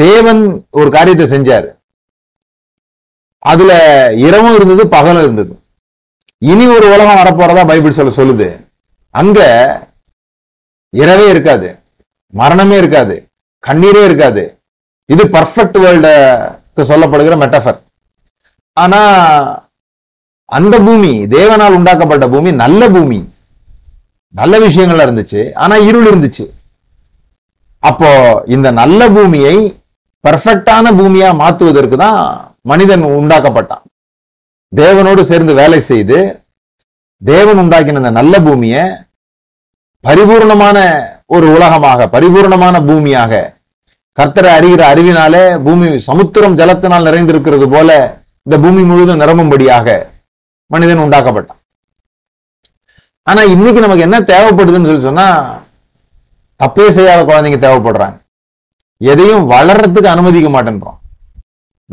தேவன் ஒரு காரியத்தை செஞ்சாரு, அதுல இரவும் இருந்தது பகலும் இருந்தது. இனி ஒரு உலகம் வரப்போறதா பைபிள் சொல்லுது. அங்க இரவே இருக்காது, மரணமே இருக்காது, கண்ணீரே இருக்காது. இது பர்ஃபெக்ட் வேர்ல்டுக்கு சொல்லப்படுகிற மெட்டஃபர். ஆனா அந்த பூமி தேவனால் உண்டாக்கப்பட்ட பூமி, நல்ல பூமி, நல்ல விஷயங்கள்லாம் இருந்துச்சு, ஆனா இருள் இருந்துச்சு. அப்போ இந்த நல்ல பூமியை பர்ஃபெக்டான பூமியா மாத்துவதற்கு தான் மனிதன் உண்டாக்கப்பட்டான். தேவனோடு சேர்ந்து வேலை செய்து தேவன் உண்டாக்கின அந்த நல்ல பூமியை பரிபூர்ணமான ஒரு உலகமாக, பரிபூர்ணமான பூமியாக, கர்த்தரை அறிகிற அறிவினாலே பூமி சமுத்திரம் ஜலத்தினால் நிறைந்திருக்கிறது போல இந்த பூமி முழுதும் நிரம்பும்படியாக மனிதன் உண்டாக்கப்பட்டான். ஆனா இன்னைக்கு நமக்கு என்ன தேவைப்படுதுன்னு சொல்லி சொன்னா, தப்பே செய்யாத குழந்தைங்க தேவைப்படுறாங்க. எதையும் வளர்றதுக்கு அனுமதிக்க மாட்டேன்றோம்.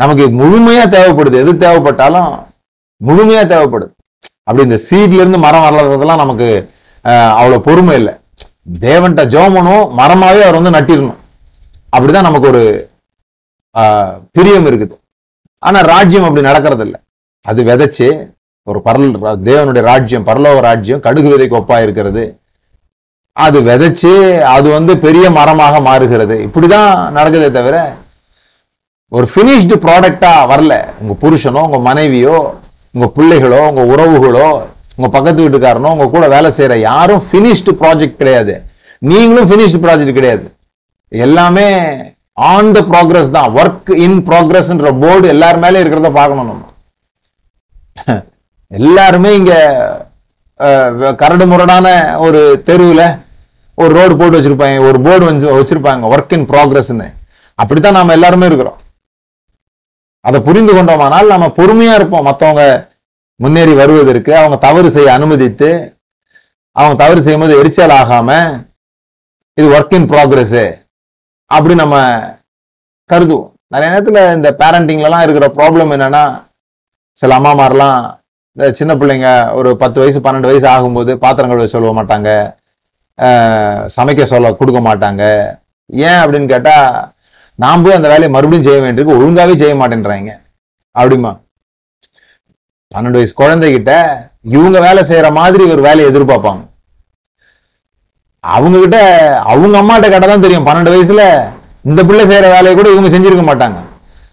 நமக்கு முழுமையா தேவைப்படுது, எது தேவைப்பட்டாலும் முழுமையா தேவைப்படுது. அப்படி இந்த சீட்ல இருந்து மரம் வளர்றதெல்லாம் நமக்கு அவ்வளவு பொறுமை இல்லை. தேவன்கிட்ட ஜோமனும் மரமாவே அவர் வந்து நட்டிடணும், அப்படிதான் நமக்கு ஒரு பிரியம் இருக்குது. ஆனா ராஜ்யம் அப்படி நடக்கிறது இல்லை. அது விதைச்சு ஒரு தேவனுடைய ராஜ்யம், பரலோக ராஜ்யம் கடுகு விதைக்கு ஒப்பா இருக்கிறது. அது விதைச்சு அது வந்து பெரிய மரமாக மாறுகிறது. இப்படிதான் நடக்குதே தவிர ஒரு ஃபினிஷ்டு ப்ராடக்டாக வரல. உங்கள் புருஷனோ உங்கள் மனைவியோ உங்கள் பிள்ளைகளோ உங்கள் உறவுகளோ உங்கள் பக்கத்து வீட்டுக்காரனோ உங்கள் கூட வேலை செய்கிற யாரும் ஃபினிஷ்டு ப்ராஜெக்ட் கிடையாது. நீங்களும் ஃபினிஷ்டு ப்ராஜெக்ட் கிடையாது. எல்லாமே ஆன் த ப்ராக்ரஸ் தான். ஒர்க் இன் ப்ராக்ரஸ்ன்ற போர்டு எல்லார் மேலே இருக்கிறத பார்க்கணும். நம்ம எல்லாருமே இங்கே கரடு முரடான ஒரு தெருவில் ஒரு ரோடு போட்டு வச்சுருப்பாங்க, ஒரு போர்டு வச்சுருப்பாங்க ஒர்க் இன் ப்ராக்ரஸ்ன்னு. அப்படித்தான் நாம் எல்லாருமே இருக்கிறோம். அதை புரிந்து கொண்டோமானால் நம்ம பொறுமையாக இருப்போம். மற்றவங்க முன்னேறி வருவதற்கு அவங்க தவறு செய்ய அனுமதித்து, அவங்க தவறு செய்யும்போது எரிச்சல் ஆகாமல் இது ஒர்க் இன் ப்ராக்ரஸ்ஸு அப்படி நம்ம கருதுவோம். நிறைய நேரத்தில் இந்த பேரண்டிங்லலாம் இருக்கிற ப்ராப்ளம் என்னென்னா, சில அம்மாமாரெலாம் இந்த சின்ன பிள்ளைங்க ஒரு 10 வயசு 12 வயசு ஆகும்போது பாத்திரம் கழுவ சொல்ல மாட்டாங்க, சமைக்க சொல்ல கொடுக்க மாட்டாங்க. ஏன் அப்படின்னு கேட்டால், நாம் போய் அந்த வேலையை மறுபடியும் செய்ய வேண்டியிருக்கு, ஒழுங்காகவே செய்ய மாட்டேன்றாங்க அப்படிமா. 12 வயசு குழந்தைகிட்ட இவங்க வேலை செய்கிற மாதிரி ஒரு வேலையை எதிர்பார்ப்பாங்க. அவங்ககிட்ட அவங்க அம்மாட்ட கேட்டால் தான் தெரியும், 12 வயசுல இந்த பிள்ளை செய்கிற வேலையை கூட இவங்க செஞ்சுருக்க மாட்டாங்க.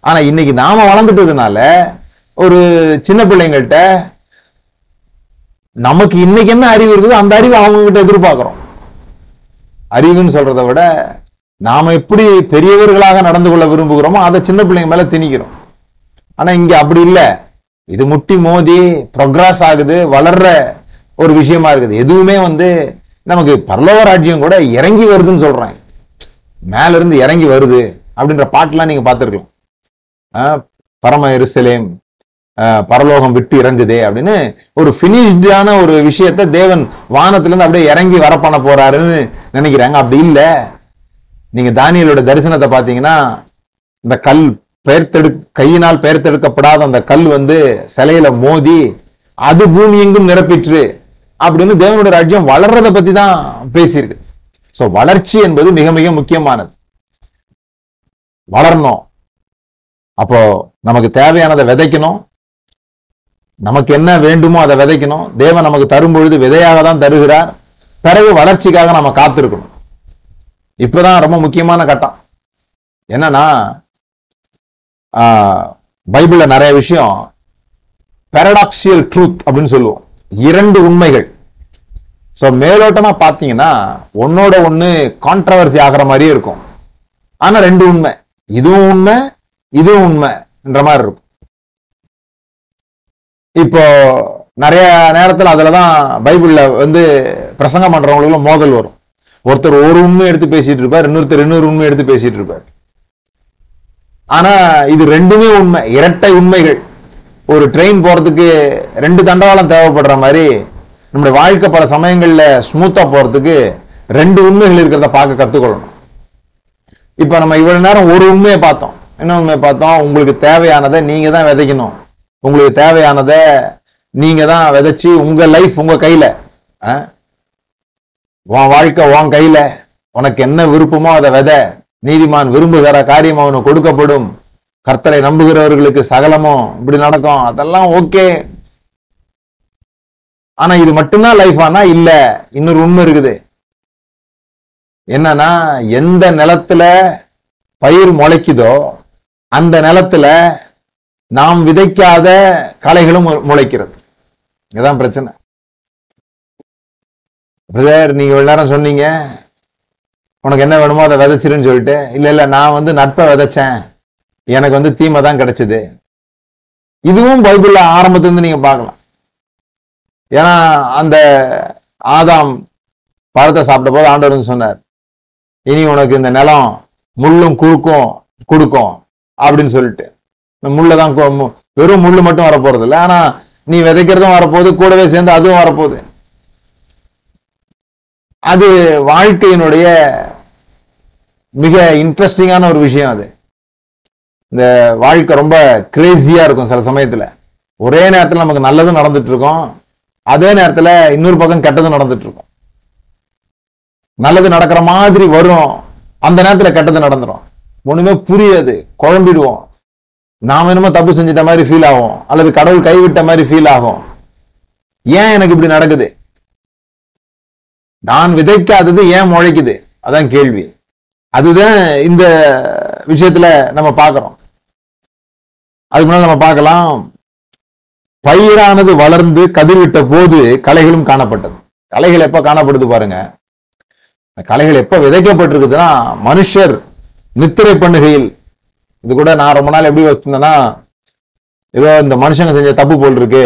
ஆனால் இன்னைக்கு நாம் வளர்ந்துட்டதுனால ஒரு சின்ன பிள்ளைங்கள்ட்ட நமக்கு இன்னைக்கு என்ன அறிவு இருக்குதோ அந்த அறிவு அவங்ககிட்ட எதிர்பார்க்குறோம். அறிவுன்னு சொல்கிறத விட நாம் எப்படி பெரியவர்களாக நடந்து கொள்ள விரும்புகிறோமோ அதை சின்ன பிள்ளைங்க மேலே திணிக்கிறோம். ஆனால் இங்கே அப்படி இல்லை. இது முட்டி மோதி ப்ரோக்ரஸ் ஆகுது, வளர்ற ஒரு விஷயமா இருக்குது. எதுவுமே நமக்கு பரலோக ராஜ்யம் கூட இறங்கி வருதுன்னு சொல்கிறாங்க, மேலேருந்து இறங்கி வருது அப்படின்ற பாட்டெலாம் நீங்கள் பார்த்துருக்கலாம். பரம எருசலேம் பரலோகம் விட்டு இறங்குதே அப்படின்னு ஒரு ஃபினிஷ்டான ஒரு விஷயத்த தேவன் வானத்திலேருந்து அப்படியே இறங்கி வரப்பண்ண போறாருன்னு நினைக்கிறாங்க. அப்படி இல்லை. நீங்கள் தானியலோட தரிசனத்தை பார்த்தீங்கன்னா, இந்த கல் கையினால் பெயர்த்தெடுக்கப்படாத அந்த கல் சிலையில மோதி அது பூமி எங்கும் நிரப்பிற்று அப்படின்னு தேவனுடைய ராஜ்யம் வளர்றதை பற்றி தான் பேசியிருக்கு. ஸோ வளர்ச்சி என்பது மிக மிக முக்கியமானது. வளரணும். அப்போ நமக்கு தேவையானதை விதைக்கணும், நமக்கு என்ன வேண்டுமோ அதை விதைக்கணும். தேவன் நமக்கு தரும்பொழுது விதையாக தான் தருகிறார். பிறகு வளர்ச்சிக்காக நம்ம காத்திருக்கணும். இப்போதான் ரொம்ப முக்கியமான கட்டம். என்னன்னா, பைபிளில் நிறைய விஷயம் பாரடாக்சியல் ட்ரூத் அப்படின்னு சொல்லுவோம், இரண்டு உண்மைகள். ஸோ மேலோட்டமாக பார்த்தீங்கன்னா ஒன்னோட ஒன்று கான்ட்ரவர்சி ஆகிற மாதிரியே இருக்கும். ஆனால் ரெண்டு உண்மை, இதுவும் உண்மை இதுவும் உண்மைன்ற மாதிரி இருக்கும். இப்போ நிறைய நேரத்தில் அதில் தான் பைபிளில் பிரசங்கம் பண்ணுறவங்களுக்குள்ள மோதல் வரும். ஒருத்தர் ஒரு உண்மை எடுத்து பேசிட்டு இருப்பார், இன்னொருத்தர் இன்னொரு உண்மை எடுத்து பேசிட்டு இருப்பார். ஆனால் இது ரெண்டுமே உண்மை, இரட்டை உண்மைகள். ஒரு ட்ரெயின் போகிறதுக்கு 2 தண்டவாளம் தேவைப்படுற மாதிரி நம்முடைய வாழ்க்கை பல சமயங்களில் ஸ்மூத்தாக போகிறதுக்கு 2 உண்மைகள் இருக்கிறத பார்க்க கற்றுக்கொள்ளணும். இப்போ நம்ம இவ்வளோ நேரம் ஒரு உண்மையை பார்த்தோம். என்ன உண்மையை பார்த்தோம்? உங்களுக்கு தேவையானதை நீங்கள் தான் விதைக்கணும், உங்களுக்கு தேவையானதை நீங்கள் தான் விதைச்சி உங்கள் லைஃப் உங்கள் கையில், உன் வாழ்க்கை உன் கையில், உனக்கு என்ன விருப்பமோ அதை விதை. நீதிமான் விரும்புகிற காரியம் அவனுக்கு கொடுக்கப்படும், கர்த்தரை நம்புகிறவர்களுக்கு சகலமும் இப்படி நடக்கும். அதெல்லாம் ஓகே. ஆனா இது மட்டும்தான் லைஃப். ஆனா இல்ல, இன்னொரு உண்மை இருக்குது. என்னன்னா, எந்த நிலத்துல பயிர் முளைக்குதோ அந்த நிலத்துல நாம் விதைக்காத களைகளும் முளைக்கிறது. இதுதான் பிரச்சனை. பிரதர், நீங்க இவ்வளவு நேரம் சொன்னீங்க உனக்கு என்ன வேணுமோ அதை விதைச்சிருன்னு சொல்லிட்டு, இல்லை நான் நட்பை விதைச்சேன், எனக்கு தீமை தான் கிடைச்சது. இதுவும் பைபிள்ல ஆரம்பத்துலேருந்து நீங்க பார்க்கலாம். ஏன்னா அந்த ஆதாம் பழத்தை சாப்பிட்ட போது ஆண்டவர் சொன்னார், இனி உனக்கு இந்த நிலம் முள்ளும் குறுக்கும் கொடுக்கும் அப்படின்னு சொல்லிட்டு. முள்ளை தான், வெறும் முள்ளு மட்டும் வரப்போறது இல்லை, ஆனா நீ விதைக்கிறதும் வரப்போகுது, கூடவே சேர்ந்து அதுவும் வரப்போகுது. அது வாழ்க்கையினுடைய மிக இன்ட்ரெஸ்டிங்கான ஒரு விஷயம். அது இந்த வாழ்க்கை ரொம்ப கிரேசியாக இருக்கும். சில சமயத்தில் ஒரே நேரத்தில் நமக்கு நல்லதும் நடந்துட்டு இருக்கும், அதே நேரத்தில் இன்னொரு பக்கம் கெட்டதும் நடந்துட்டு இருக்கும். நல்லது நடக்கிற மாதிரி வரும், அந்த நேரத்தில் கெட்டது நடந்துடும். ஒன்றுமே புரியாது, குழம்பிடுவோம். நாம் என்னமோ தப்பு செஞ்சிட்ட மாதிரி ஃபீல் ஆகும், அல்லது கடவுள் கைவிட்ட மாதிரி ஃபீல் ஆகும். ஏன் எனக்கு இப்படி நடக்குது? நான் விதைக்காதது ஏன் முளைக்குது? அதான் கேள்வி. அதுதான் இந்த விஷயத்துல நம்ம பார்க்குறோம். அதுக்கு முன்னாடி நம்ம பார்க்கலாம், பயிரானது வளர்ந்து கதிர்விட்ட போது களைகளும் காணப்பட்டது. களைகள் எப்ப காணப்படுது பாருங்க, களைகள் எப்ப விதைக்கப்பட்டிருக்குதுன்னா மனுஷர் நித்திரை பண்ணுகையில். இது கூட நான் ரொம்ப நாள் எப்படி வச்சிருந்தேன்னா, ஏதோ இந்த மனுஷங்க செஞ்ச தப்பு போல் இருக்கு,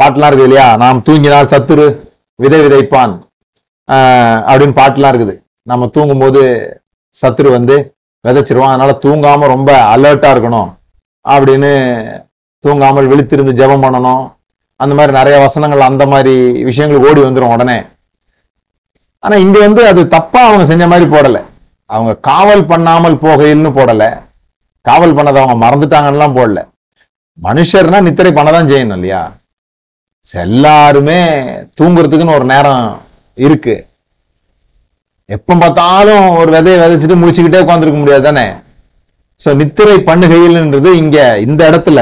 பாட்டெல்லாம் இருக்குது இல்லையா, நாம் தூங்கினால் சத்துரு விதை விதைப்பான் அப்படின்னு பாட்டெல்லாம் இருக்குது. நம்ம தூங்கும் போது சத்துரு வந்து விதைச்சிருவான், அதனால தூங்காம ரொம்ப அலர்ட்டா இருக்கணும் அப்படின்னு தூங்காமல் விழித்திருந்து ஜெபம் பண்ணணும். அந்த மாதிரி நிறைய வசனங்கள் அந்த மாதிரி விஷயங்களுக்கு ஓடி வந்துடும் உடனே. ஆனா இங்க வந்து அது தப்பா அவங்க செஞ்ச மாதிரி போடலை, அவங்க காவல் பண்ணாமல் போகையில்னு போடலை, காவல் பண்ணதை அவங்க மறந்துட்டாங்கன்னுலாம் போடல. மனுஷர்னா நித்திரை பண்ணதான் செய்யணும் இல்லையா, எல்லாருமே தூங்குறதுக்குன்னு ஒரு நேரம் இருக்கு. எப்ப பார்த்தாலும் ஒரு விதையை விதைச்சிட்டு முடிச்சுக்கிட்டே உட்காந்துருக்க முடியாது தானே. ஸோ நித்திரை பண்ணுகையில்ன்றது இங்க இந்த இடத்துல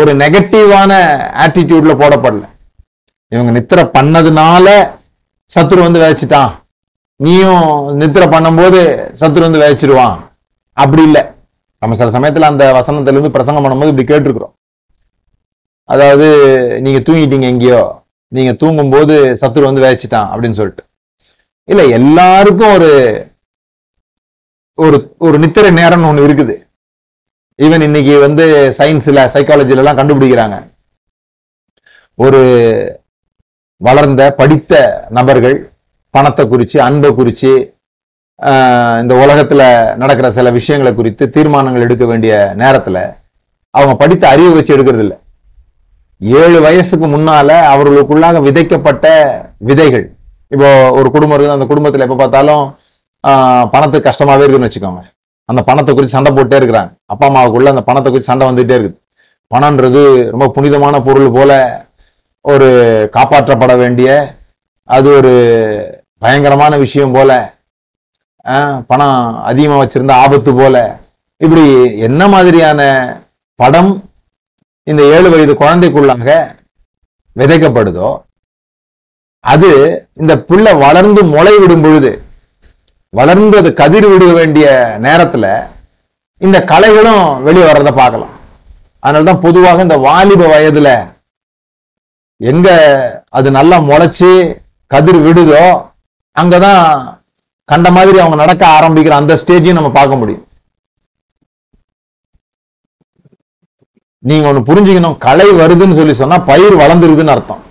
ஒரு நெகட்டிவான ஆட்டிடியூட்ல போடப்படல. இவங்க நித்திரை பண்ணதுனால சத்துரு வந்து விதைச்சிட்டான், நீயும் நித்திரை பண்ணும்போது சத்துரு வந்து விதைச்சிருவான் அப்படி இல்லை. நம்ம சில சமயத்துல அந்த வசனத்துல இருந்து பிரசங்கம் பண்ணும்போது இப்படி கேட்டிருக்கிறோம், அதாவது நீங்க தூங்கிட்டீங்க எங்கேயோ, நீங்க தூங்கும்போது சத்துரு வந்து விதைச்சிட்டான் அப்படின்னு சொல்லிட்டு. இல்ல, எல்லாருக்கும் ஒரு ஒரு ஒரு நித்திரை நேரம்னு ஒண்ணு இருக்குது. ஈவன் இன்னைக்கு வந்து சயின்ஸ்ல சைக்காலஜில எல்லாம் கண்டுபிடிக்கிறாங்க, ஒரு வளர்ந்த படித்த நபர்கள் பணத்தை குறித்து, அன்பை குறித்து, இந்த உலகத்துல நடக்கிற சில விஷயங்களை குறித்து தீர்மானங்கள் எடுக்க வேண்டிய நேரத்துல அவங்க படித்த அறிவை வச்சு எடுக்கிறது இல்லை. 7 வயசுக்கு முன்னால அவர்களுக்குள்ளாக விதைக்கப்பட்ட விதைகள். இப்போ ஒரு குடும்பம் இருக்குது, அந்த குடும்பத்துல எப்ப பார்த்தாலும் பணத்துக்கு கஷ்டமாவே இருக்குன்னு வச்சுக்கோங்க, அந்த பணத்தை குறித்து சண்டை போட்டே இருக்கிறாங்க. அப்பா அம்மாவுக்குள்ள அந்த பணத்தை குறித்து சண்டை வந்துட்டே இருக்குது. பணம்ன்றது ரொம்ப புனிதமான பொருள் போல ஒரு காப்பாற்றப்பட வேண்டிய, அது ஒரு பயங்கரமான விஷயம் போல, பணம் அதிகமாக வச்சிருந்த ஆபத்து போல, இப்படி என்ன மாதிரியான படம் இந்த 7 வயது குழந்தைக்குள்ளாக விதைக்கப்படுதோ அது இந்த புள்ள வளர்ந்து முளை விடும் பொழுது, வளர்ந்து அது கதிர் விட வேண்டிய நேரத்துல இந்த களைகளும் வெளியே வர்றதை பார்க்கலாம். அதனால்தான் பொதுவாக இந்த வாலிப வயதுல எங்க அது நல்லா முளைச்சு கதிர் விடுதோ அங்கதான் கண்ட மாதிரி அவங்க நடக்க ஆரம்பிக்கிற அந்த ஸ்டேஜையும் நம்ம பார்க்க முடியும். நீங்க ஒண்ணு புரிஞ்சுக்கணும், களை வருதுன்னு சொல்லி சொன்னா பயிர் வளர்ந்துருக்குதுன்னு அர்த்தம்.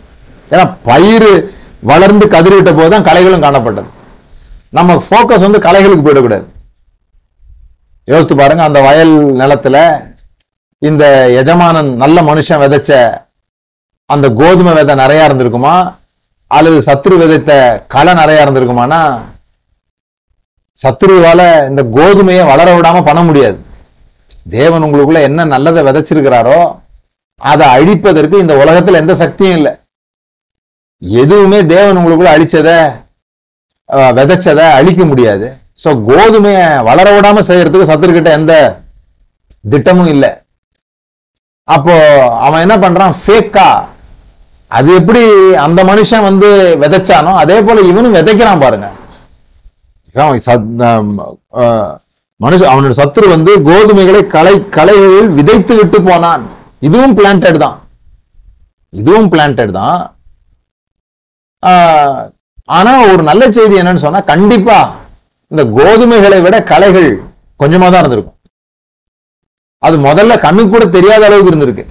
ஏன்னா பயிர் வளர்ந்து கதிர்விட்ட போதுதான் களைகளும் காணப்பட்டது. நம்ம ஃபோக்கஸ் வந்து களைகளுக்கு போயிடக்கூடாது. யோசித்து பாருங்க, அந்த வயல் நிலத்துல இந்த எஜமானன் நல்ல மனுஷன் விதைச்ச அந்த கோதுமை விதை நிறையா இருந்திருக்குமா, அல்லது சத்துரு விதைத்த களை நிறையா இருந்திருக்குமானா சத்துருவால இந்த கோதுமையை வளர விடாம பண்ண முடியாது. தேவன் உங்களுக்குள்ள என்ன நல்லதை விதைச்சிருக்கிறாரோ அதை அழிப்பதற்கு இந்த உலகத்துல எந்த சக்தியும் இல்லை. எதுவுமே தேவன் உங்களுக்குள்ள அழிச்சதை விதைச்சதை அழிக்க முடியாது. சோ கோதுமையை வளர விடாம செய்யறதுக்கு சத்துருக்கிட்ட எந்த திட்டமும் இல்லை. அப்போ அவன் என்ன பண்றான், ஃபேக்கா. அது எப்படி அந்த மனுஷன் வந்து விதைச்சானோ அதே போல இவனும் விதைக்கிறான் பாருங்க. மனுஷன் அவனோட சத்துரு வந்து கோதுமைகளை களைகளில் விதைத்து விட்டு போனான். இதுவும் பிளான்டட் தான், இதுவும் பிளான்டட் தான். ஆனா ஒரு நல்ல செய்தி என்னன்னு சொன்னா, கண்டிப்பா இந்த கோதுமைகளை விட களைகள் கொஞ்சமா தான் இருந்திருக்கும். அது முதல்ல கண்ணுக்கு கூட தெரியாத அளவுக்கு இருந்திருக்கு.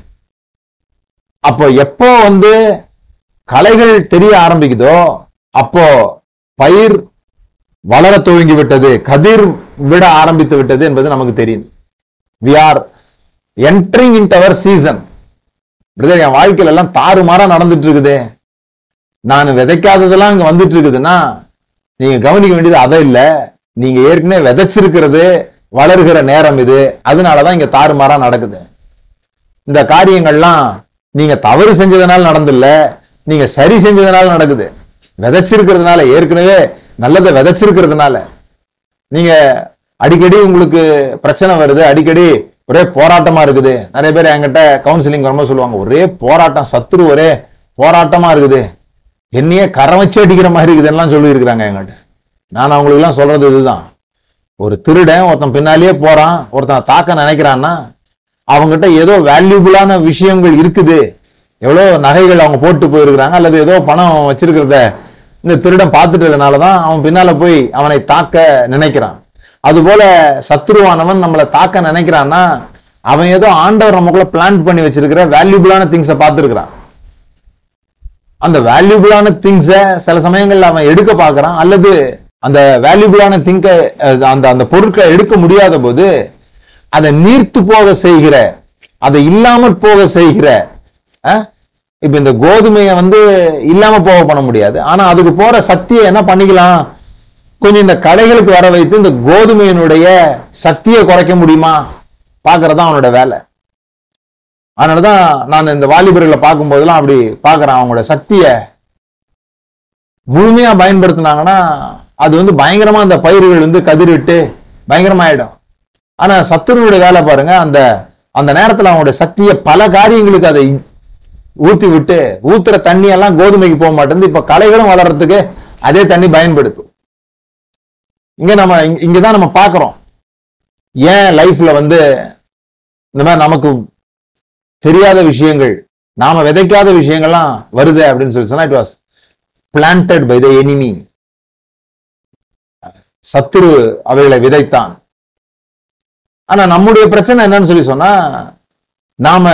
அப்போ எப்போ வந்து களைகள் தெரிய ஆரம்பிக்குதோ அப்போ பயிர் வளர துவங்கி விட்டது, கதிர் விட ஆரம்பித்து விட்டது என்பது நமக்கு தெரியும். We are entering into our season. Brother, என் வாழ்க்கையில எல்லாம் தாறுமாறா நடந்துட்டு இருக்குது, நான் விதைக்காததெல்லாம் இங்க வந்துட்டு இருக்குதுன்னா நீங்க கவனிக்க வேண்டியது அதை இல்லை, நீங்க ஏற்கனவே விதைச்சிருக்கிறது வளர்கிற நேரம் இது. அதனாலதான் இங்க தாறுமாறா நடக்குது. இந்த காரியங்கள்லாம் நீங்க தவறு செஞ்சதுனால நடந்துல்ல, நீங்க சரி செஞ்சதுனால நடக்குது. விதைச்சிருக்கிறதுனால, ஏற்கனவே நல்லதை விதைச்சிருக்கிறதுனால. நீங்க அடிக்கடி உங்களுக்கு பிரச்சனை வருது, அடிக்கடி ஒரே போராட்டமா இருக்குது. நிறைய பேர் என்கிட்ட கவுன்சிலிங் வரும்போது சொல்லுவாங்க, ஒரே போராட்டம், சத்துரு ஒரே போராட்டமா இருக்குது, என்னையே கரை வச்சு அடிக்கிற மாதிரி இருக்குதுன்னு எல்லாம் சொல்லி இருக்கிறாங்க என்கிட்ட. நான் அவங்களுக்கு எல்லாம் சொல்றது இதுதான், ஒரு திருடன் ஒருத்தன் பின்னாலேயே போறான், ஒருத்தன் தாக்க நினைக்கிறான்னா அவங்ககிட்ட ஏதோ வேல்யூபிளான விஷயங்கள் இருக்குது, எவ்வளோ நகைகள் அவங்க போட்டு போயிருக்கிறாங்க அல்லது ஏதோ பணம் வச்சிருக்கிறத இந்த திருடன் பார்த்துட்டதுனால தான் அவன் பின்னால போய் அவனை தாக்க நினைக்கிறான். அதுபோல சத்ருவானவன் நம்மளை தாக்க நினைக்கிறான்னா அவன் ஏதோ ஆண்டவர் நமக்குள்ள பிளான் பண்ணி வச்சிருக்கிற வேல்யூபிளான திங்ஸை பார்த்துருக்கிறான். அந்த வேல்யூபிளான திங்ஸை சில சமயங்கள்ல அவன் எடுக்க பார்க்கறான், அல்லது அந்த வேல்யூபிளான திங்கை அந்த பொருட்களை எடுக்க முடியாத போது அதை நீர்த்து போக செய்கிற, அதை இல்லாம போக செய்கிற. இப்ப இந்த கோதுமையை இல்லாம போக பண்ண முடியாது, ஆனா அதுக்கு போற சக்தியை என்ன பண்ணிக்கலாம், கொஞ்சம் இந்த கலைகளுக்கு வர வைத்து இந்த கோதுமையினுடைய சக்தியை குறைக்க முடியுமா பாக்குறதா அவனோட வேலை. அதனாலதான் நான் இந்த வாலிபர்களை பார்க்கும் போதெல்லாம் அப்படி பாக்குறேன். அவங்களோட சக்தியை முழுமையா பயன்படுத்தினாங்கன்னா அது பயங்கரமா அந்த பயிர்கள் கதிரிட்டு பயங்கரமாயிடும். ஆனா சத்துருனுடைய வேலை பாருங்க, அந்த அந்த நேரத்துல அவனுடைய சக்தியை பல காரியங்களுக்கு அதை ஊத்தி விட்டு, ஊத்துற தண்ணியெல்லாம் கோதுமைக்கு போக மாட்டேங்குது, இப்ப களைகளும் வளர்றதுக்கு அதே தண்ணி பயன்படுத்தும். இங்கதான் நம்ம பாக்குறோம் ஏன் லைஃப்ல இந்த மாதிரி நமக்கு தெரியாத விஷயங்கள், நாம விதைக்காத விஷயங்கள்லாம் வருது அப்படின்னு சொல்லி சொன்னா, it was planted by the enemy. சத்துரு அவைகளை விதைத்தான். ஆனா நம்முடைய பிரச்சனை என்னன்னு சொல்லி சொன்னா, நாம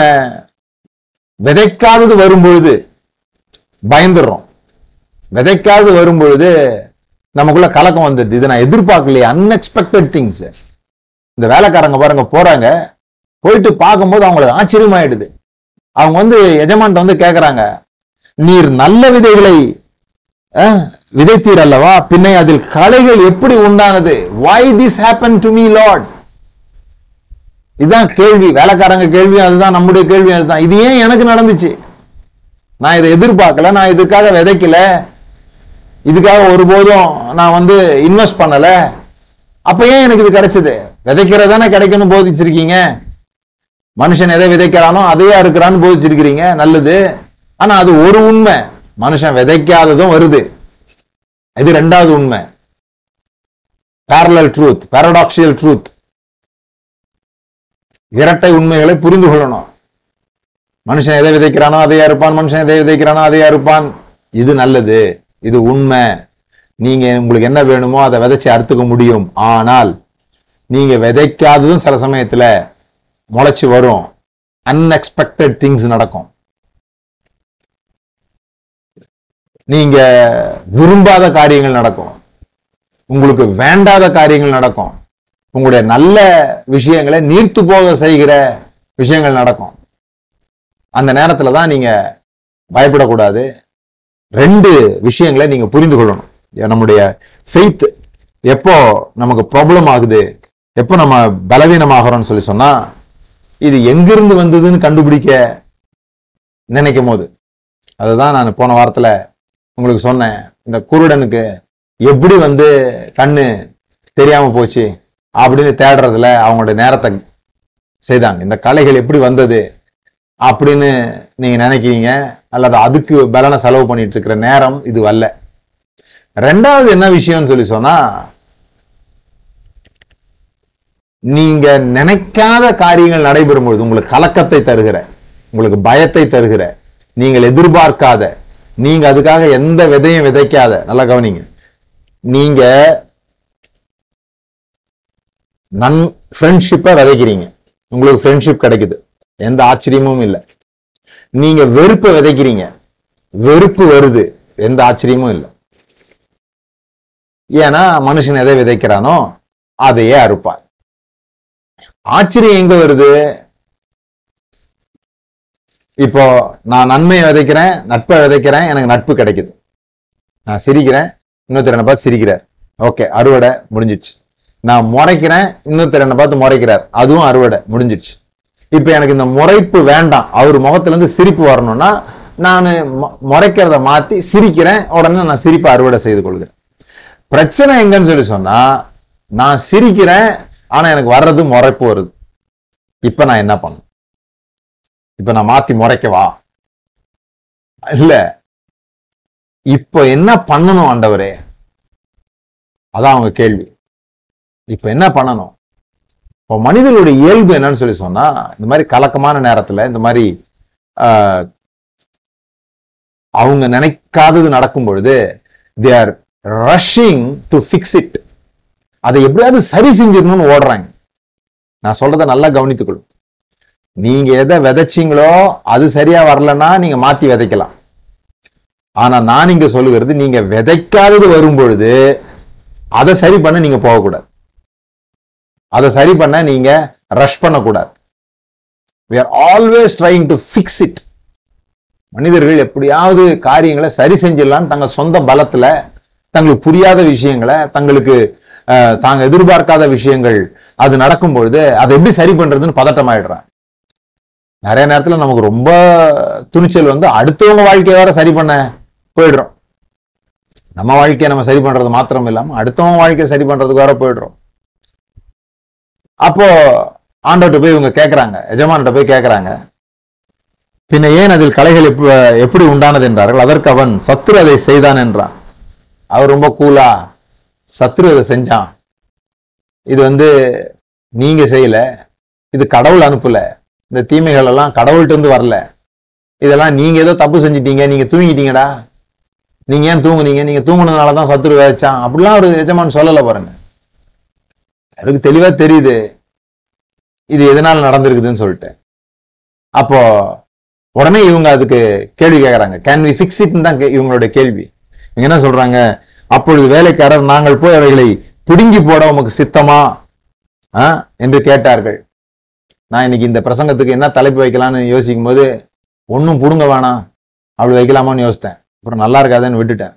விதைக்காதது வரும்பொழுது பயந்துடுறோம், விதைக்காதது வரும்பொழுது நமக்குள்ள கலக்கம் வந்துடுது. இதை நான் எதிர்பார்க்கலையே, அன்எக்ஸ்பெக்டட் திங்ஸ். இந்த வேலைக்காரங்க பாருங்க போறாங்க, போயிட்டு பார்க்கும்போது அவங்களுக்கு ஆச்சரியமாயிடுது. அவங்க எஜமான்ட்ட கேட்கறாங்க, நீர் நல்ல விதைகளை விதைத்தீர் அல்லவா, பின்ன அதில் களைகள் எப்படி உண்டானது? Why this happened to me, Lord? இதுதான் கேள்வி, வேலைக்காரங்க கேள்வி அதுதான், நம்முடைய கேள்வி அதுதான். இது ஏன் எனக்கு நடந்துச்சு? நான் இதை எதிர்பார்க்கல, நான் இதுக்காக விதைக்கல, இதுக்காக ஒருபோதும் நான் இன்வெஸ்ட் பண்ணல, அப்ப ஏன் எனக்கு இது கிடைச்சது? விதைக்கிறதானே கிடைக்கணும் போதிச்சிருக்கீங்க. மனுஷன் எதை விதைக்கிறானோ அதையா இருக்கிறான்னு போதிச்சிருக்கிறீங்க, நல்லது. ஆனா அது ஒரு உண்மை, மனுஷன் விதைக்காததும் வருது. இது ரெண்டாவது உண்மை, parallel truth, paradoxical truth. இரட்டை உண்மைகளை புரிந்து கொள்ளணும். மனுஷன் எதை விதைக்கிறானோ அதையா இருப்பான், மனுஷன் எதை விதைக்கிறானோ அதையா இருப்பான். இது நல்லது, இது உண்மை, நீங்க உங்களுக்கு என்ன வேணுமோ அதை விதைச்சு அறுத்துக்க முடியும். ஆனால் நீங்க விதைக்காததும் சில சமயத்துல முளைச்சு வரும், அன்எக்ஸ்பெக்டட் திங்ஸ் நடக்கும், நீங்க விரும்பாத காரியங்கள் நடக்கும், உங்களுக்கு வேண்டாத காரியங்கள் நடக்கும், உங்களுடைய நல்ல விஷயங்களை நீர்த்து போக செய்கிற விஷயங்கள் நடக்கும். அந்த நேரத்துல தான் நீங்க பயப்படக்கூடாது. ரெண்டு விஷயங்களை நீங்க புரிந்து கொள்ளணும். நம்முடைய ஃபெய்த் எப்போ நமக்கு ப்ராப்ளம் ஆகுது, எப்போ நம்ம பலவீனமாகிறோம்னு சொல்லி சொன்னா, இது எங்கிருந்து வந்ததுன்னு கண்டுபிடிக்க நினைக்கும் போது. அதுதான் நான் போன வாரத்துல உங்களுக்கு சொன்னேன், இந்த குருடனுக்கு எப்படி கண்ணு தெரியாம போச்சு அப்படின்னு தேடுறதுல அவங்களோட நேரத்தை செய்தாங்க. இந்த கலைகள் எப்படி வந்தது அப்படின்னு நீங்க நினைக்கிறீங்க, அல்லது அதுக்கு பலனை செலவு பண்ணிட்டு இருக்கிற நேரம் இது அல்ல. ரெண்டாவது என்ன விஷயம்னு சொல்லி சொன்னா, நீங்க நினைக்காத காரியங்கள் நடைபெறும் பொழுது உங்களுக்கு கலக்கத்தை தருகிற, உங்களுக்கு பயத்தை தருகிற, நீங்கள் எதிர்பார்க்காத, நீங்க அதுக்காக எந்த விதையும் விதைக்காத. நல்லா கவனிங்க, நீங்க ஃப்ரெண்ட்ஷிப்பை விதைக்கிறீங்க, உங்களுக்கு ஃப்ரெண்ட்ஷிப் கிடைக்குது, எந்த ஆச்சரியமும் இல்லை. நீங்க வெறுப்பை விதைக்கிறீங்க, வெறுப்பு வருது, எந்த ஆச்சரியமும் இல்லை. ஏன்னா மனுஷன் எதை விதைக்கிறானோ அதையே அறுப்பான். ஆச்சரியம் எங்க வருது? இப்போ நான் நன்மையை விதைக்கிறேன், நட்பை விதைக்கிறேன், எனக்கு நட்பு கிடைக்குது. நான் சிரிக்கிறேன், இன்னொருத்தர் என்னை பார்த்து சிரிக்கிறார், ஓகே, அறுவடை முடிஞ்சிடுச்சு. நான் முறைக்கிறேன், இன்னொருத்தர் என்னை பார்த்து முறைக்கிறார், அதுவும் அறுவடை முடிஞ்சிடுச்சு. இப்போ எனக்கு இந்த முறைப்பு வேண்டாம், அவர் முகத்திலேருந்து சிரிப்பு வரணும்னா நான் முறைக்கிறத மாற்றி சிரிக்கிறேன், உடனே நான் சிரிப்பை அறுவடை செய்து கொள்கிறேன். பிரச்சனை எங்கன்னு சொல்லி சொன்னா, நான் சிரிக்கிறேன் ஆனா எனக்கு வர்றது முறைப்பு வருது. இப்ப நான் என்ன பண்ண? இப்ப நான் மாத்தி முறைக்கவா? இல்ல, இப்ப என்ன பண்ணணும் ஆண்டவரே? அதான் அவங்க கேள்வி. இப்போ என்ன பண்ணணும்? இப்போ மனிதனுடைய இயல்பு என்னன்னு சொல்லி சொன்னால், இந்த மாதிரி கலக்கமான நேரத்தில் இந்த மாதிரி அவங்க நினைக்காதது நடக்கும் பொழுது they are rushing to fix it. அதை எப்படியாவது சரி செஞ்சிடணும்னு ஓடுறாங்க. நான் சொல்றதை நல்லா கவனித்துக்கொள்ளும். நீங்க எதை விதைச்சிங்களோ அது சரியா வரலன்னா நீங்க மாத்தி விதைக்கலாம். ஆனா நான் இங்க சொல்லுகிறது, நீங்க விதைக்காதது வரும் பொழுது அதை சரி பண்ண நீங்க போகக்கூடாது, அதை சரி பண்ண நீங்க ரஷ் பண்ணக்கூடாது. We are always trying to fix it. மனிதர்கள் எப்படியாவது காரியங்களை சரி செஞ்சிடலான்னு தங்கள் சொந்த பலத்துல, தங்களுக்கு புரியாத விஷயங்களை, தங்களுக்கு தாங்க எதிர்பார்க்காத விஷயங்கள் அது நடக்கும்பொழுது அதை எப்படி சரி பண்றதுன்னு பதட்டமாயிடுறாங்க. நிறைய நேரத்துல நமக்கு ரொம்ப துணிச்சல் வந்து அடுத்தவங்க வாழ்க்கையை வேற சரி பண்ண போயிடுறோம். நம்ம வாழ்க்கையை நம்ம சரி பண்றது மாத்திரம் இல்லாம அடுத்தவங்க வாழ்க்கையை சரி பண்றதுக்கு வேற போயிடுறோம். அப்போ ஆண்டவர்கிட்ட போய் இவங்க கேட்கறாங்க, எஜமான்கிட்ட போய் கேட்கறாங்க, பின்ன ஏன் அதில் கலைகள் எப்படி உண்டானது என்றார்கள். அதற்கு அவன், சத்ரு அதை செய்தான் என்றான். அவர் ரொம்ப கூலா, சத்ரு அதை செஞ்சான், இது வந்து நீங்க செய்யல, இது கடவுள் அனுப்பல, இந்த தீமைகள் எல்லாம் கடவுள்கிட்ட இருந்து வரல, இதெல்லாம் நீங்க ஏதோ தப்பு செஞ்சிட்டீங்க, நீங்க தூங்கிட்டீங்கடா, நீங்க ஏன் தூங்குனீங்க, நீங்க தூங்குனதுனாலதான் சத்ரு விதைச்சான் அப்படிலாம் ஒரு எஜமான் சொல்லல பாருங்க. அவருக்கு தெளிவா தெரியுது இது எதனால நடந்திருக்குதுன்னு சொல்லிட்டு. அப்போ உடனே இவங்க அதுக்கு கேள்வி கேட்கறாங்க, கேன் வி ஃபிக்ஸ் இட்னு தான் இவங்களோட கேள்வி. இவங்க என்ன சொல்றாங்க, அப்பொழுது வேலைக்காரர், நாங்கள் போய் அவைகளை பிடுங்கி போட உமக்கு சித்தமா என்று கேட்டார்கள். நான் இன்னைக்கு இந்த பிரசங்கத்துக்கு என்ன தலைப்பு வைக்கலான்னு யோசிக்கும் போது ஒன்றும் பிடுங்க வேணாம் அப்படி வைக்கலாமான்னு யோசித்தேன். அப்புறம் நல்லா இருக்காதுன்னு விட்டுட்டேன்.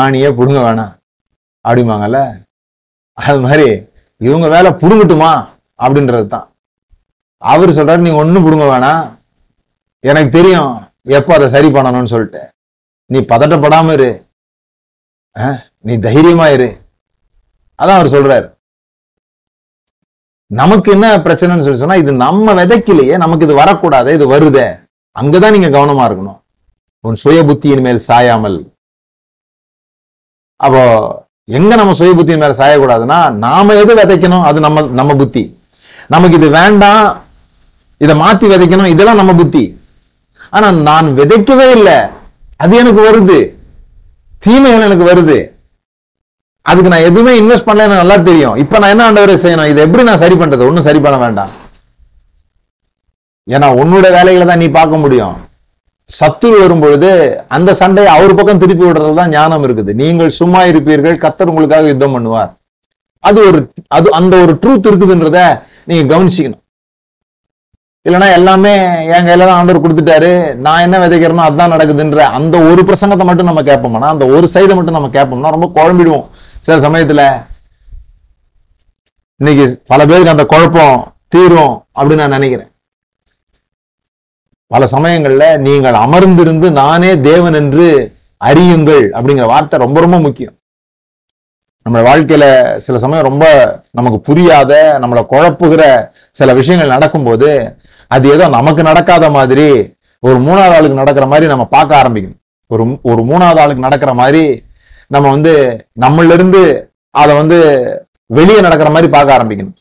ஆணியே பிடுங்க வேணாம் அப்படிம்பாங்கல்ல, அது மாதிரி இவங்க வேலை பிடுங்கட்டுமா அப்படின்றது தான். அவர் சொல்றாரு, நீ ஒன்றும் பிடுங்க வேணாம், எனக்கு தெரியும் எப்போ அதை சரி பண்ணணும்னு சொல்லிட்டு, நீ பதட்டப்படாம இரு, நீ தைரியமா இரு. அதான் அவர் சொல்றாரு. நமக்கு என்ன பிரச்சனைன்னு சொல்லி சொன்னா, இது நம்ம விதைக்கலையே, நமக்கு இது வரக்கூடாது, இது வருதே, அங்கதான் நீங்க கவனமா இருக்கணும், உன் சுய புத்தியின் மேல் சாயாமல். அப்போ எங்க நம்ம சுய புத்தியின் மேல சாயக்கூடாதுன்னா, நாம எது விதைக்கணும் அது நம்ம புத்தி, நமக்கு இது வேண்டாம் இதை மாத்தி விதைக்கணும் இதெல்லாம் நம்ம புத்தி. ஆனா நான் விதைக்கவே இல்லை, அது எனக்கு வருது, தீமைகள் எனக்கு வருது, அதுக்கு நான் எதுவுமே இன்வெஸ்ட் பண்ணல, எனக்கு நல்லா தெரியும். இப்ப நான் என்ன ஆண்டவரே செய்யணும், இதை எப்படி நான் சரி பண்றது? ஒன்னும் சரி பண்ண வேண்டாம், ஏன்னா உன்னோட வேலைகளை தான் நீ பார்க்க முடியும். சத்துரு வரும்பொழுது அந்த சண்டையை அவர் பக்கம் திருப்பி விடுறதுல தான் ஞானம் இருக்குது. நீங்கள் சும்மா இருப்பீர்கள், கர்த்தர் உங்களுக்காக யுத்தம் பண்ணுவார். அது அந்த ஒரு ட்ரூத் இருக்குதுன்றத நீங்க கவனிச்சிக்கணும். இல்லைன்னா எல்லாமே என் கையில தான் ஆண்டவர் கொடுத்துட்டாரு, நான் என்ன விதைக்கிறேனோ அதுதான் நடக்குதுன்ற அந்த ஒரு பிரசங்கத்தை மட்டும் நம்ம கேட்போம்னா, அந்த ஒரு சைடை மட்டும் நம்ம கேட்போம்னா ரொம்ப குழம்பிடுவோம். சில சமயத்துல இன்னைக்கு பல பேருக்கு அந்த குழப்பம் தீரும் அப்படின்னு நான் நினைக்கிறேன். பல சமயங்கள்ல நீங்கள் அமர்ந்திருந்து நானே தேவன் என்று அறியுங்கள் அப்படிங்கிற வார்த்தை ரொம்ப ரொம்ப முக்கியம். நம்ம வாழ்க்கையில சில சமயம் ரொம்ப நமக்கு புரியாத, நம்மளை குழப்புகிற சில விஷயங்கள் நடக்கும்போது அது ஏதோ நமக்கு நடக்காத மாதிரி, ஒரு மூணாவது ஆளுக்கு நடக்கிற மாதிரி நம்ம பார்க்க ஆரம்பிக்கணும். ஒரு மூணாவது ஆளுக்கு நடக்கிற மாதிரி நம்ம வந்து நம்மள இருந்து அதை வந்து வெளியே நடக்கிற மாதிரி பார்க்க ஆரம்பிக்கணும்.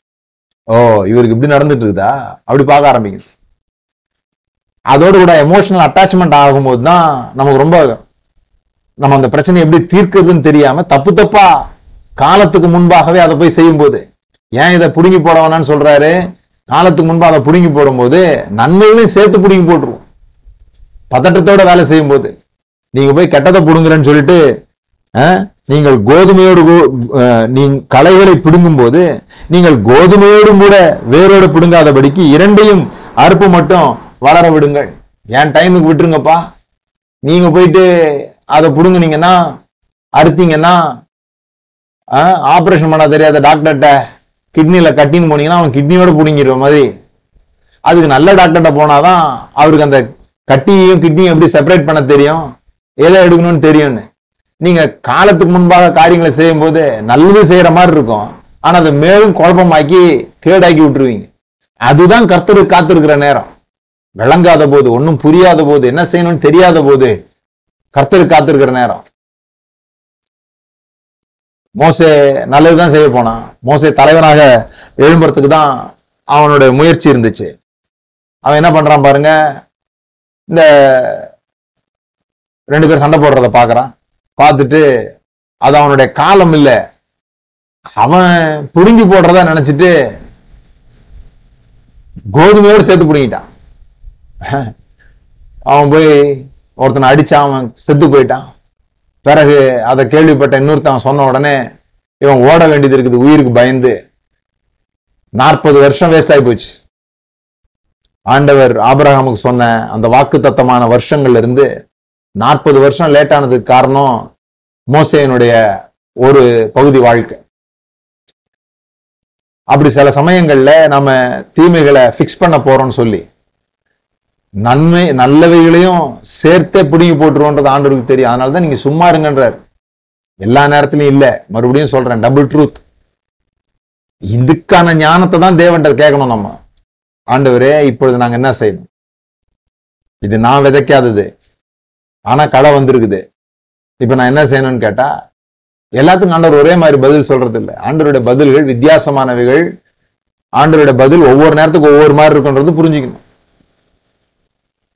ஓ, இவருக்கு இப்படி நடந்துட்டு இருக்குதா அப்படி பார்க்க ஆரம்பிக்கணும். அதோடு கூட எமோஷனல் அட்டாச்மெண்ட் ஆகும்போது தான் நமக்கு ரொம்ப, நம்ம அந்த பிரச்சனையை எப்படி தீர்க்கிறதுன்னு தெரியாம தப்பு தப்பா காலத்துக்கு முன்பாகவே அதை போய் செய்யும் போது, ஏன் இதை பிடுங்கி போட வேணான்னு சொல்றாரு, காலத்துக்கு முன்பா அதை பிடுங்கி போடும்போது நன்மைகளையும் சேர்த்து பிடுங்கி போட்டுருவோம். பதட்டத்தோட வேலை செய்யும் போது நீங்க போய் கெட்டதை பிடுங்குறேன்னு சொல்லிட்டு, நீங்கள் கோதுமையோடு களைகளை பிடுங்கும் போது நீங்கள் கோதுமையோடும் கூட வேரோடு பிடுங்காதபடிக்கு இரண்டையும் அறுப்பு மட்டும் வளர விடுங்கள். என் டைமுக்கு விட்டுருங்கப்பா, நீங்க போயிட்டு அதை பிடுங்குனீங்கன்னா அறுத்தீங்கன்னா ஆப்ரேஷன் பண்ண தெரியாத டாக்டர்கிட்ட கிட்னியில கட்டின்னு போனீங்கன்னா அவன் கிட்னியோட பிடுங்கிடுற மாதிரி. அதுக்கு நல்ல டாக்டர்கிட்ட போனாதான் அவருக்கு அந்த கட்டியையும் கிட்னியும் எப்படி செப்பரேட் பண்ண தெரியும், எதை எடுக்கணும்னு தெரியும்னு. நீங்க காலத்துக்கு முன்பாக காரியங்களை செய்யும் போது நல்லது செய்யற மாதிரி இருக்கும், ஆனா அதை மேலும் குழப்பமாக்கி கேடாக்கி விட்டுருவீங்க. அதுதான் கர்த்தருக்கு காத்திருக்கிற நேரம். விளங்காத போது, ஒன்றும் புரியாத போது, என்ன செய்யணும்னு தெரியாத போது கர்த்தருக்கு காத்திருக்கிற நேரம். மோசே நல்லதுதான் செய்ய போனான். மோசே தலைவனாக எழும்புறதுக்கு தான் அவனுடைய முயற்சி இருந்துச்சு. அவன் என்ன பண்றான் பாருங்க, இந்த 2 பேர் சண்டை போடுறத பார்க்கறான். பார்த்துட்டு அது அவனுடைய காலம் இல்லை, அவன் புடுங்கி போடுறதா நினைச்சிட்டு கோதுமையோடு சேர்த்து புடுங்கிட்டான். அவன் போய் ஒருத்தனை அடிச்சான், அவன் செத்து போயிட்டான். பிறகு அதை கேள்விப்பட்ட இன்னொருத்தன் சொன்ன உடனே இவன் ஓட வேண்டியது இருக்குது உயிருக்கு பயந்து. 40 வருஷம் வேஸ்ட் ஆகி போச்சு. ஆண்டவர் ஆபிரகாமுக்கு சொன்ன அந்த வாக்குத்தத்தமான வருஷங்கள்ல இருந்து 40 வருஷம் லேட் ஆனதுக்கு காரணம் மோசேயினுடைய ஒரு பகுதி வாழ்க்கை. அப்படி சில சமயங்கள்ல நம்ம தீமைகளை ஃபிக்ஸ் பண்ண போறோம்னு சொல்லி நன்மை நல்லவைகளையும் சேர்த்தே பிடுங்கி போட்டுருவோன்றது ஆண்டவருக்கு தெரியும். அதனால தான் நீங்க சும்மா இருங்கன்றார். எல்லா நேரத்திலையும் இல்லை, மறுபடியும் சொல்றேன், டபுள் ட்ரூத். இதுக்கான ஞானத்தை தான் தேவன்கிட்ட கேட்கணும் நம்ம. ஆண்டவரே, இப்பொழுது நாங்க என்ன செய்யணும்? இது நான் விதைக்காதது, ஆனா களை வந்திருக்குது, இப்ப நான் என்ன செய்யணும்னு கேட்டா எல்லாத்துக்கும் ஆண்டவர் ஒரே மாதிரி பதில் சொல்றது இல்லை. ஆண்டவருடைய பதில்கள் வித்தியாசமானவைகள். ஆண்டவருடைய பதில் ஒவ்வொரு நேரத்துக்கும் ஒவ்வொரு மாதிரி இருக்குன்றது புரிஞ்சுக்கணும்.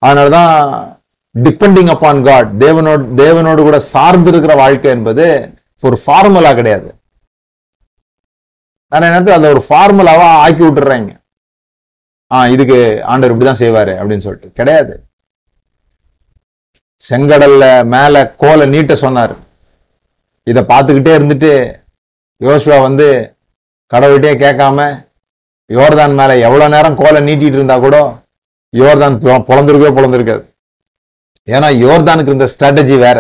அதனாலதான் டிபெண்டிங் அப்பான் காட், தேவனோடு கூட சார்ந்து இருக்கிற வாழ்க்கை என்பது ஒரு ஃபார்முலா கிடையாது. நிறைய நேரத்தில் அதை ஒரு ஃபார்முலாவா ஆக்கி விட்டுறாங்க. இதுக்கு ஆண்டவர் இப்படிதான் செய்வாரு அப்படின்னு சொல்லிட்டு கிடையாது. செங்கடல்ல மேல கோலை நீட்ட சொன்னாரு. இதை பார்த்துக்கிட்டே இருந்துட்டு யோசுவா வந்து கடவுள்கிட்டே கேட்காம யோர்தான் மேல எவ்வளவு நேரம் கோலை நீட்டிட்டு இருந்தா கூட யோர்தான் பொழந்திருக்காது. ஏன்னா யோர்தானுக்கு இருந்த ஸ்ட்ராட்டஜி வேற.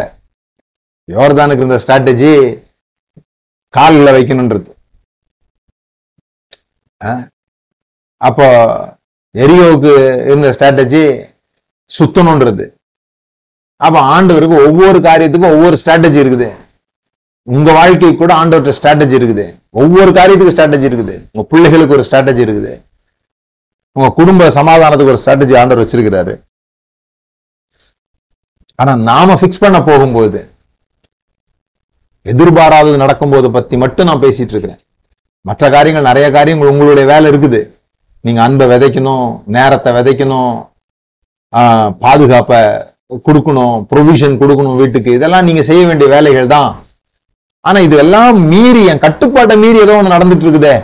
யோர்தானுக்கு இருந்த ஸ்ட்ராட்டஜி கால்களை வைக்கணும்ன்றது. அப்போ எரியோவுக்கு இருந்த ஸ்ட்ராட்டஜி சுத்தணும்ன்றது. அப்போ ஆண்டவருக்கு ஒவ்வொரு காரியத்துக்கும் ஒவ்வொரு ஸ்ட்ராட்டஜி இருக்குது. உங்க வாழ்க்கைக்கு கூட ஆண்டவருக்கு ஸ்ட்ராட்டஜி இருக்குது. ஒவ்வொரு காரியத்துக்கு ஸ்ட்ராட்டஜி இருக்குது. உங்க பிள்ளைகளுக்கு ஒரு ஸ்ட்ராட்டஜி இருக்குது. உங்க குடும்ப சமாதானத்துக்கு ஒரு ஸ்ட்ராட்டஜி ஆண்டவர் வச்சிருக்கிறாரு. ஆனா நாம ஃபிக்ஸ் பண்ண போகும்போது எதிர்பாராதது நடக்கும்போது பத்தி மட்டும் நான் பேசிட்டு இருக்கிறேன். மற்ற காரியங்கள், நிறைய காரியங்கள் உங்களுடைய வேலை இருக்குது. நீங்க அன்பை விதைக்கணும், நேரத்தை விதைக்கணும், பாதுகாப்பை கொடுக்கணும், ப்ரொவிஷன் கொடுக்கணும் வீட்டுக்கு. இதெல்லாம் நீங்க செய்ய வேண்டிய வேலைகள் தான். ஆனா இதெல்லாம் மீறி, என் கட்டுப்பாட்டை மீறி ஏதோ ஒண்ணு நடந்துட்டு இருக்குதே,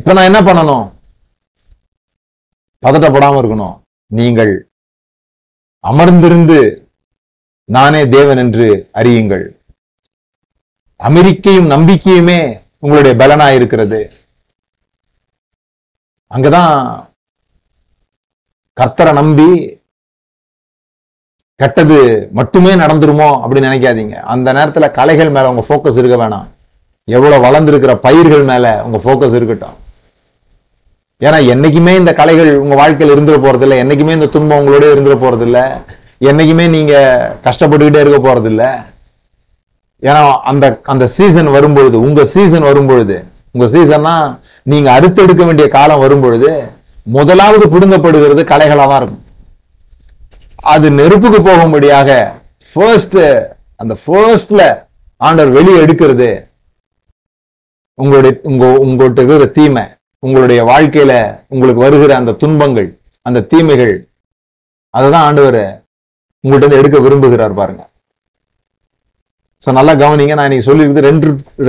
இப்ப நான் என்ன பண்ணணும்? பதட்டப்படாம இருக்கணும். நீங்கள் அமர்ந்திருந்து நானே தேவன் என்று அறியுங்கள். அமெரிக்கையும் நம்பிக்கையுமே உங்களுடைய பலனாயிருக்கிறது. அங்கதான் கர்த்தரை நம்பி கெட்டது மட்டுமே நடந்துருமோ அப்படின்னு நினைக்காதீங்க. அந்த நேரத்துல கலைகள் மேல உங்க போக்கஸ் இருக்க வேணாம். எவ்வளவு வளர்ந்துருக்கிற பயிர்கள் மேல உங்க போக்கஸ் இருக்கட்டும். ஏன்னா என்னைக்குமே இந்த கலைகள் உங்க வாழ்க்கையில் இருந்துட போறது இல்லை. என்னைக்குமே இந்த துன்பம் உங்களோட இருந்துட போறது இல்லை. என்னைக்குமே நீங்க கஷ்டப்பட்டுக்கிட்டே இருக்க போறது இல்லை. ஏன்னா அந்த சீசன் வரும்பொழுது, உங்க சீசன் வரும்பொழுது, உங்க சீசன்னா நீங்க அறுத்தெடுக்க வேண்டிய காலம் வரும்பொழுது முதலாவது பிடுங்கப்படுகிறது கலைகளா தான் இருக்கும். அது நெருப்புக்கு போகும்படியாக அந்த ஃபர்ஸ்ட்ல ஆண்டவர் வெளியே எடுக்கிறது உங்களுடைய உங்கள்கிட்ட இருக்கிற தீமை, உங்களுடைய வாழ்க்கையில உங்களுக்கு வருகிற அந்த துன்பங்கள், அந்த தீமைகள். அததான் ஆண்டவர் உங்கள்கிட்ட இருந்து எடுக்க விரும்புகிறார் பாருங்க. ஸோ நல்லா கவனிங்க. நான் இன்னைக்கு சொல்லியிருக்கிறது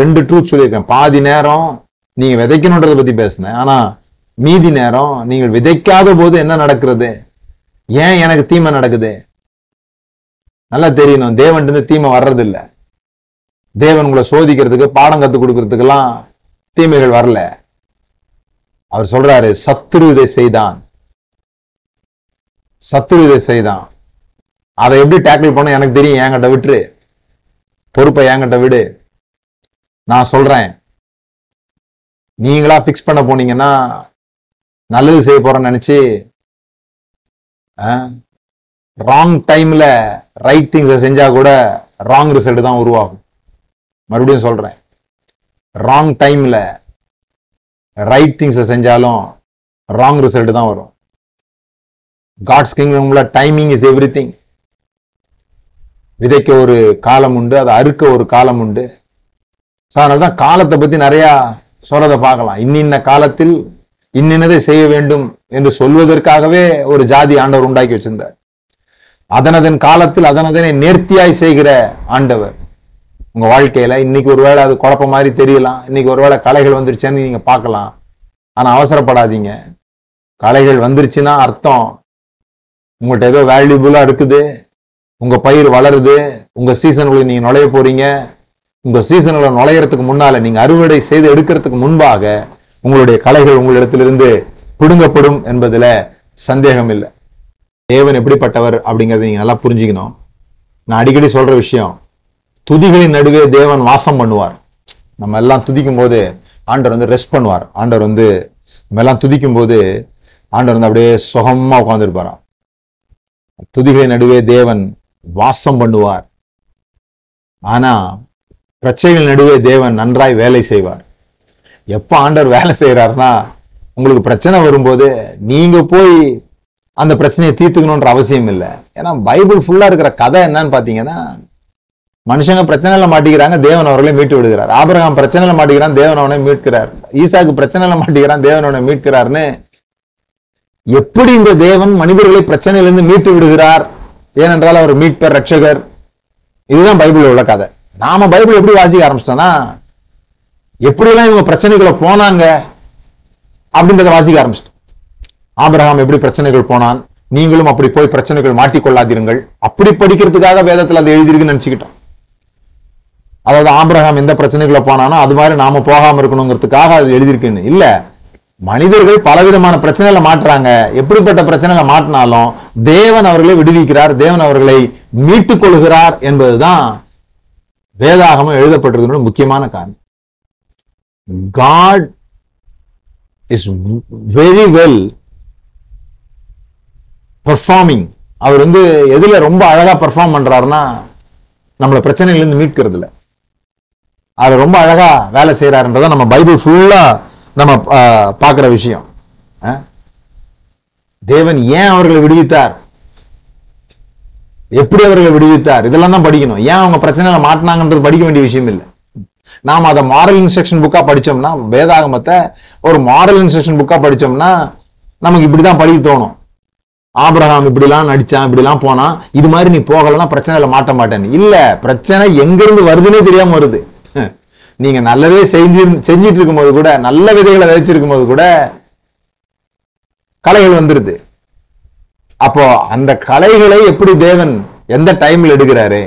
ரெண்டு ட்ரூத் சொல்லியிருக்கேன். பாதி நேரம் நீங்க விதைக்கணுன்றதை பத்தி பேசினேன். ஆனா மீதி நேரம் நீங்கள் விதைக்காத போது என்ன நடக்கிறது, ஏன் எனக்கு தீமை நடக்குது நல்லா தெரியணும். தேவன் இருந்து தீமை வர்றது இல்லை. தேவன் உங்களை சோதிக்கிறதுக்கு, பாடம் கற்றுக் கொடுக்கறதுக்கெல்லாம் தீமைகள் வரல. அவர் சொல்றாரு, சத்துரு இதை செய்தான். அதை எப்படி டேக்கிள் பண்ண எனக்கு தெரியும். என்கிட்ட விட்டுரு, பொறுப்பை என்கிட்ட விடு, நான் சொல்றேன். நீங்களா ஃபிக்ஸ் பண்ண போனீங்கன்னா நல்லது செய்ய போறேன்னு நினைச்சு ராங் டைம்ல ரைட் திங்ஸை செஞ்சா கூட ராங் ரிசல்ட் தான் உருவாகும். மறுபடியும் சொல்றேன், ராங் டைம்ல ரைட் திங்ஸை செஞ்சாலும் ராங் ரிசல்ட் தான் வரும். காட்ஸ் கிங்டம்ல டைமிங் இஸ் எவ்ரிதிங். விதைக்க ஒரு காலம் உண்டு, அதை அறுக்க ஒரு காலம் உண்டு. அதனால தான் காலத்தை பற்றி நிறையா சொல்றதை பார்க்கலாம். இன்னின்ன காலத்தில் இன்னின்னதை செய்ய வேண்டும் என்று சொல்வதற்காகவே ஒரு ஜாதி ஆண்டவர் உண்டாக்கி வச்சிருந்தார். அதனதன் காலத்தில் அதனதனை நேர்த்தியாய் செய்கிற ஆண்டவர். உங்க வாழ்க்கையில இன்னைக்கு ஒருவேளை அது குழப்பம் மாதிரி தெரியலாம், இன்னைக்கு ஒருவேளை கலைகள் வந்துருச்சேன்னு நீங்க பார்க்கலாம். ஆனா அவசரப்படாதீங்க. கலைகள் வந்துருச்சுன்னா அர்த்தம் உங்கள்கிட்ட ஏதோ வேல்யூபுலா இருக்குது, உங்க பயிர் வளருது, உங்க சீசனுக்குள்ள நீங்க நுழைய போறீங்க. உங்க சீசனுக்குள்ள நுழையறதுக்கு முன்னால, நீங்க அறுவடை செய்து எடுக்கிறதுக்கு முன்பாக உங்களுடைய கலைகள் உங்களிடத்திலிருந்து பிடுங்கப்படும் என்பதுல சந்தேகம் இல்லை. தேவன் எப்படிப்பட்டவர் அப்படிங்கிறத நீங்க நல்லா புரிஞ்சுக்கணும். நான் அடிக்கடி சொல்ற விஷயம், துதிகளின் நடுவே தேவன் வாசம் பண்ணுவார். நம்ம எல்லாம் துதிக்கும் போது ஆண்டவர் வந்து ரெஸ்ட் பண்ணுவார். ஆண்டவர் வந்து நம்ம எல்லாம் துதிக்கும் போது ஆண்டவர் வந்து அப்படியே சுகமா உட்கார்ந்துருப்பாராம். துதிகளின் நடுவே தேவன் வாசம் பண்ணுவார். ஆனா பிரச்சனைகள் நடுவே தேவன் நன்றாய் வேலை செய்வார். எப்ப ஆண்டவர் வேலை செய்யறாருன்னா, உங்களுக்கு பிரச்சனை வரும்போது நீங்க போய் அந்த பிரச்சனையை தீர்த்துக்கணுன்ற அவசியம் இல்லை. ஏன்னா பைபிள் ஃபுல்லா இருக்கிற கதை என்னன்னு பாத்தீங்கன்னா, மனுஷங்க பிரச்சனையில மாட்டிக்கிறாங்க, தேவன் அவர்களை மீட்டு விடுகிறார். ஆபிரகாம் பிரச்சனையில மாட்டிக்கிறான், தேவன் அவனை மீட்கிறார். ஈசாக்கு பிரச்சனையில மாட்டிக்கிறான், தேவன் அவனை மீட்கிறார்னு எப்படி இந்த தேவன் மனிதர்களை பிரச்சனையிலிருந்து மீட்டு விடுகிறார். ஏனென்றால் அவர் மீட்பர், ரட்சகர். இதுதான் பைபிள் உள்ள கதை. நாம பைபிள் எப்படி வாசிக்க ஆரம்பிச்சிட்டோம்னா, எப்படிலாம் இவங்க பிரச்சனைகளை போனாங்க அப்படின்றத வாசிக்க ஆரம்பிச்சிட்டோம். ஆபிரகாம் எப்படி பிரச்சனைகள் போனான், நீங்களும் அப்படி போய் பிரச்சனைகள் மாட்டிக்கொள்ளாதீர்கள், அப்படி படிக்கிறதுக்காக வேதத்தில் அதை எழுதியிருக்குன்னு நினைச்சுக்கிட்டோம். அதாவது ஆபிரகாம் எந்த பிரச்சனைகளை போனானோ அது மாதிரி நாம போகாம இருக்கணுங்கிறதுக்காக அது எழுதியிருக்குன்னு இல்ல. மனிதர்கள் பலவிதமான பிரச்சனைகளை மாட்டுறாங்க. எப்படிப்பட்ட பிரச்சனைகளை மாட்டினாலும் தேவன் அவர்களை விடுவிக்கிறார், தேவன் அவர்களை மீட்டுக் கொள்கிறார் என்பதுதான் வேதாகமம் எழுதப்பட்டிருக்கிற முக்கியமான காரணம். God is very well performing. அவர் வந்து எதுல ரொம்ப அழகா பெர்ஃபார்ம் பண்றாருன்னா, நம்மள பிரச்சனையில இருந்து மீட்கிறதுல அவர் ரொம்ப அழகா வேலை செய்யறாருன்றத நம்ம பைபிள் ஃபுல்லா நம்ம பார்க்கிற விஷயம். தேவன் ஏன் அவர்களை விடுவித்தார், எப்படி அவர்களை விடுவித்தார், இதெல்லாம் தான் படிக்கணும். ஏன் அவங்க பிரச்சனையில மாட்டினாங்கன்றது படிக்க வேண்டிய விஷயம் இல்லை. நாம் அதை மாரல் இன்ஸ்ட்ரக்ஷன் புக்கா படிச்சோம்னா, வேதாகமத்தை ஒரு மாரல் இன்ஸ்ட்ரக்ஷன் புக்கா படிச்சோம்னா நமக்கு இப்படிதான் படிக்க தோணும். ஆபிரகாம் இப்படிலாம் நடிச்சான், இப்படிலாம் போனான், இது மாதிரி நீ போகலன்னா பிரச்சனையில மாட்ட மாட்டேன்னு இல்ல. பிரச்சனை எங்கிருந்து வருதுன்னே தெரியாம வருது. நீங்க நல்லதே செஞ்சிட்டு இருக்கும் போது கூட, நல்ல விதைகளை விதைச்சிருக்கும் போது கூட கலைகள் வந்துருது. அப்போ அந்த கலைகளை எப்படி தேவன் எந்த டைம்ல எடுக்கிறாரு,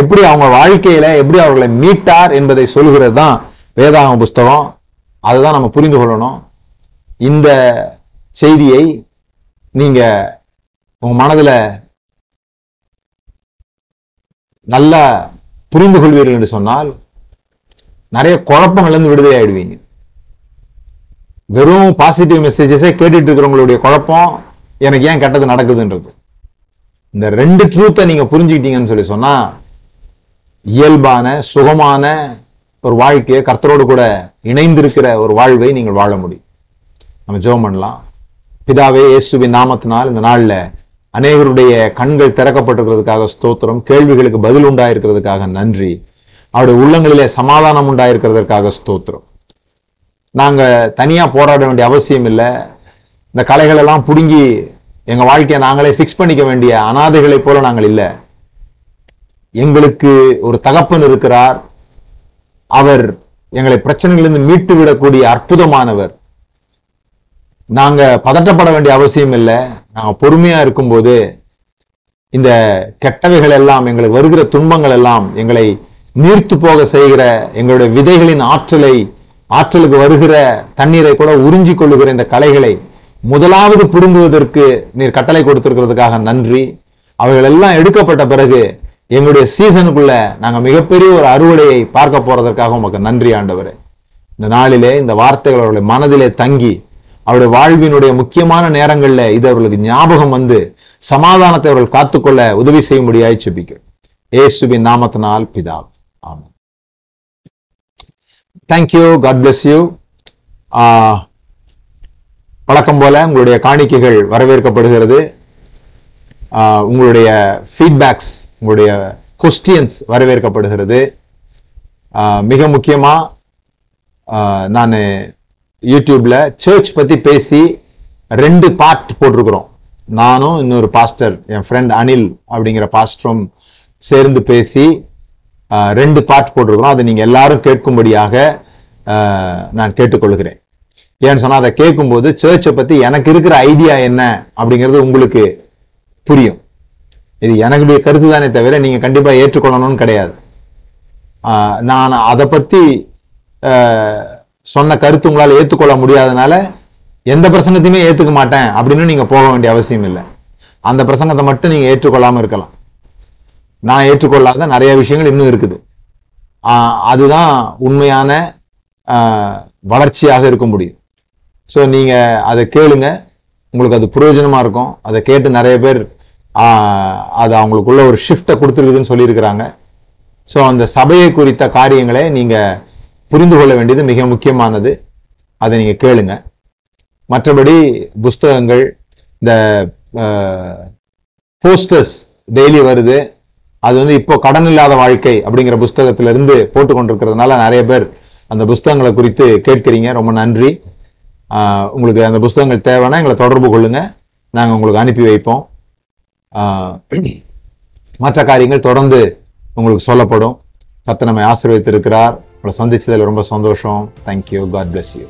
எப்படி அவங்க வாழ்க்கையில எப்படி அவர்களை மீட்டார் என்பதை சொல்கிறது தான் வேதாகம புஸ்தகம். அதுதான் நம்ம புரிந்து கொள்ளணும். இந்த செய்தியை நீங்க உங்க மனதுல நல்லா புரிந்து கொள்வீர்கள் என்று சொன்னால் நிறைய குழப்பங்கள் இருந்து விடுதலை ஆயிடுவீங்க. வெறும் பாசிட்டிவ் மெசேஜஸே கேட்டுட்டு இருக்கிறவங்களுடைய குழப்பம், எனக்கு ஏன் கெட்டது நடக்குதுன்றது. இந்த ரெண்டு ட்ரூத்தை நீங்க புரிஞ்சுக்கிட்டீங்கன்னு சொல்லி சொன்னா, இயல்பான சுகமான ஒரு வாழ்க்கையை, கர்த்தரோடு கூட இணைந்திருக்கிற ஒரு வாழ்வை நீங்கள் வாழ முடியும். நம்ம ஜெபம் பண்ணலாம். பிதாவே, இயேசுவின் நாமத்தினால் இந்த நாள்ல அநேகருடைய கண்கள் திறக்கப்பட்டிருக்கிறதுக்காக ஸ்தோத்திரம். கேள்விகளுக்கு பதில் உண்டாயிருக்கிறதுக்காக நன்றி. அவருடைய உள்ளங்களிலே சமாதானம் உண்டாயிருக்கிறதற்காக ஸ்தோத்திரம். நாங்க தனியா போராட வேண்டிய அவசியம் இல்லை. இந்த கலைகள் எல்லாம் பிடுங்கி எங்க வாழ்க்கையை நாங்களே ஃபிக்ஸ் பண்ணிக்க வேண்டிய அனாதைகளை போல நாங்கள் இல்லை. எங்களுக்கு ஒரு தகப்பன் இருக்கிறார். அவர் எங்களை பிரச்சனைகளிலிருந்து மீட்டு விடக்கூடிய அற்புதமானவர். நாங்க பதட்டப்பட வேண்டிய அவசியம் இல்லை. நாங்க பொறுமையா இருக்கும்போது இந்த கெட்டவைகள் எல்லாம், எங்களுக்கு வருகிற துன்பங்கள் எல்லாம் எங்களை நீர்த்து போக செய்கிற, எங்களுடைய விதைகளின் ஆற்றலுக்கு வருகிற தண்ணீரை கூட உறிஞ்சி கொள்ளுகிற இந்த கலைகளை முதலாவது பிடுங்குவதற்கு நீர் கட்டளை கொடுத்திருக்கிறதுக்காக நன்றி. அவைகள் எல்லாம் எடுக்கப்பட்ட பிறகு எங்களுடைய சீசனுக்குள்ள நாங்க மிகப்பெரிய ஒரு அறுவடையை பார்க்க போறதற்காக உமக்கு நன்றி ஆண்டவரே. இந்த நாளிலே இந்த வார்த்தைகள் அவருடைய மனதிலே தங்கி, அவருடைய வாழ்வினுடைய முக்கியமான நேரங்கள்ல இது அவர்களுக்கு ஞாபகம் வந்து சமாதானத்தை அவர்கள் காத்துக்கொள்ள உதவி செய்ய முடியாய் செபிக்கிறோம். இயேசுவின் நாமத்தினால் பிதாவே. Amen. Thank you. God bless you. வழக்கம் போல உங்களுடைய காணிக்கைகள் வரவேற்கப்படுகிறது. உங்களுடைய ஃபீட்பேக்ஸ், உங்களுடைய கொஸ்டியன்ஸ் வரவேற்கப்படுகிறது. மிக முக்கியமாக நான் யூடியூப்பில் சர்ச் பற்றி பேசி 2 பார்ட் போட்டிருக்கிறோம். நானும் இன்னொரு பாஸ்டர், என் ஃப்ரெண்ட் அனில் அப்படிங்கிற பாஸ்டரும் சேர்ந்து பேசி 2 பார்ட் போட்டிருக்கிறோம். அதை நீங்கள் எல்லாரும் கேட்கும்படியாக நான் கேட்டுக்கொள்கிறேன். ஏன்னு சொன்னால் அதை கேட்கும்போது சர்ச்சை பற்றி எனக்கு இருக்கிற ஐடியா என்ன அப்படிங்கிறது உங்களுக்கு புரியும். இது எனக்குடைய கருத்து தானே தவிர நீங்கள் கண்டிப்பாக ஏற்றுக்கொள்ளணும்னு கிடையாது. நான் அதை பற்றி சொன்ன கருத்து உங்களால் ஏற்றுக்கொள்ள முடியாதனால எந்த பிரசங்கத்தையுமே ஏற்றுக்க மாட்டேன் அப்படின்னு நீங்கள் போக வேண்டிய அவசியம் இல்லை. அந்த பிரசங்கத்தை மட்டும் நீங்கள் ஏற்றுக்கொள்ளாமல் இருக்கலாம். நான் ஏற்றுக்கொள்ளாத நிறைய விஷயங்கள் இன்னும் இருக்குது. அதுதான் உண்மையான வளர்ச்சியாக இருக்க முடியும். ஸோ நீங்கள் அதை கேளுங்க, உங்களுக்கு அது பிரயோஜனமாக இருக்கும். அதை கேட்டு நிறைய பேர் அது அவங்களுக்குள்ள ஒரு ஷிஃப்டை கொடுத்துருக்குதுன்னு சொல்லியிருக்கிறாங்க. ஸோ அந்த சபையை குறித்த காரியங்களை நீங்கள் புரிந்து கொள்ள வேண்டியது மிக முக்கியமானது. அதை நீங்கள் கேளுங்க. மற்றபடி புஸ்தகங்கள், இந்த போஸ்டர்ஸ் டெய்லி வருது. அது வந்து இப்போ கடன் இல்லாத வாழ்க்கை அப்படிங்கிற புஸ்தகத்திலிருந்து போட்டு கொண்டிருக்கிறதுனால நிறைய பேர் அந்த புஸ்தகங்களை குறித்து கேட்கிறீங்க. ரொம்ப நன்றி. உங்களுக்கு அந்த புஸ்தகங்கள் தேவைன்னா எங்களை தொடர்பு கொள்ளுங்க, நாங்கள் உங்களுக்கு அனுப்பி வைப்போம். மற்ற காரியங்கள் தொடர்ந்து உங்களுக்கு சொல்லப்படும். கர்த்தர் நம்மை ஆசீர்வதித்திருக்கிறார். உங்களை சந்திச்சதில் ரொம்ப சந்தோஷம். தேங்க்யூ. God bless you.